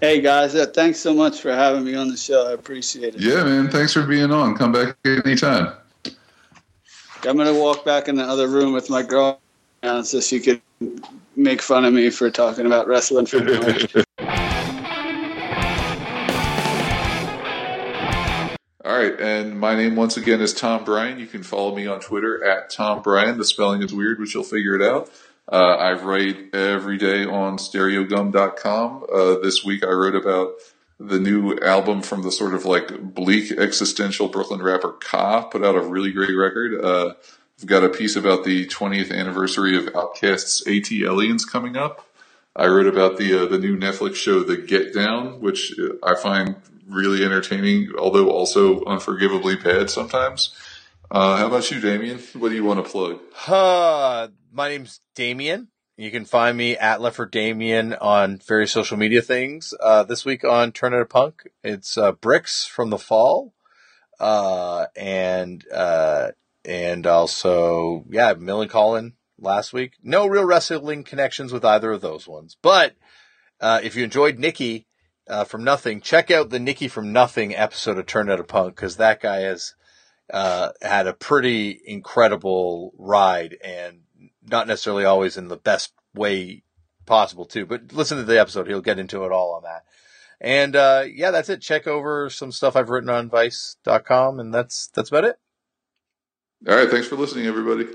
Hey guys, uh, thanks so much for having me on the show. I appreciate it. Yeah, man. Thanks for being on. Come back anytime. I'm going to walk back in the other room with my girl now so she could make fun of me for talking about wrestling for a minute. All right, and my name once again is Tom Bryan. You can follow me on Twitter at Tom Bryan. The spelling is weird, but you'll figure it out. Uh, I write every day on stereo gum dot com. Uh, this week I wrote about the new album from the sort of like bleak existential Brooklyn rapper Ka, put out a really great record. Uh, I've got a piece about the twentieth anniversary of Outkast's AT Aliens coming up. I wrote about the uh, the new Netflix show The Get Down, which I find really entertaining, although also unforgivably bad sometimes. Uh, how about you, Damien? What do you want to plug? Uh, my name's Damien. You can find me at LeftForDamien on various social media things. Uh, this week on Turn It a Punk, it's uh, Bricks from the Fall, uh, and uh, and also yeah, Mill and Colin last week. No real wrestling connections with either of those ones, but uh, if you enjoyed Nikki uh, from Nothing, check out the Nikki from Nothing episode of Turn It a Punk, because that guy has uh, had a pretty incredible ride and. Not necessarily always in the best way possible, too. But listen to the episode. He'll get into it all on that. And, uh, yeah, that's it. Check over some stuff I've written on vice dot com, and that's that's about it. All right. Thanks for listening, everybody.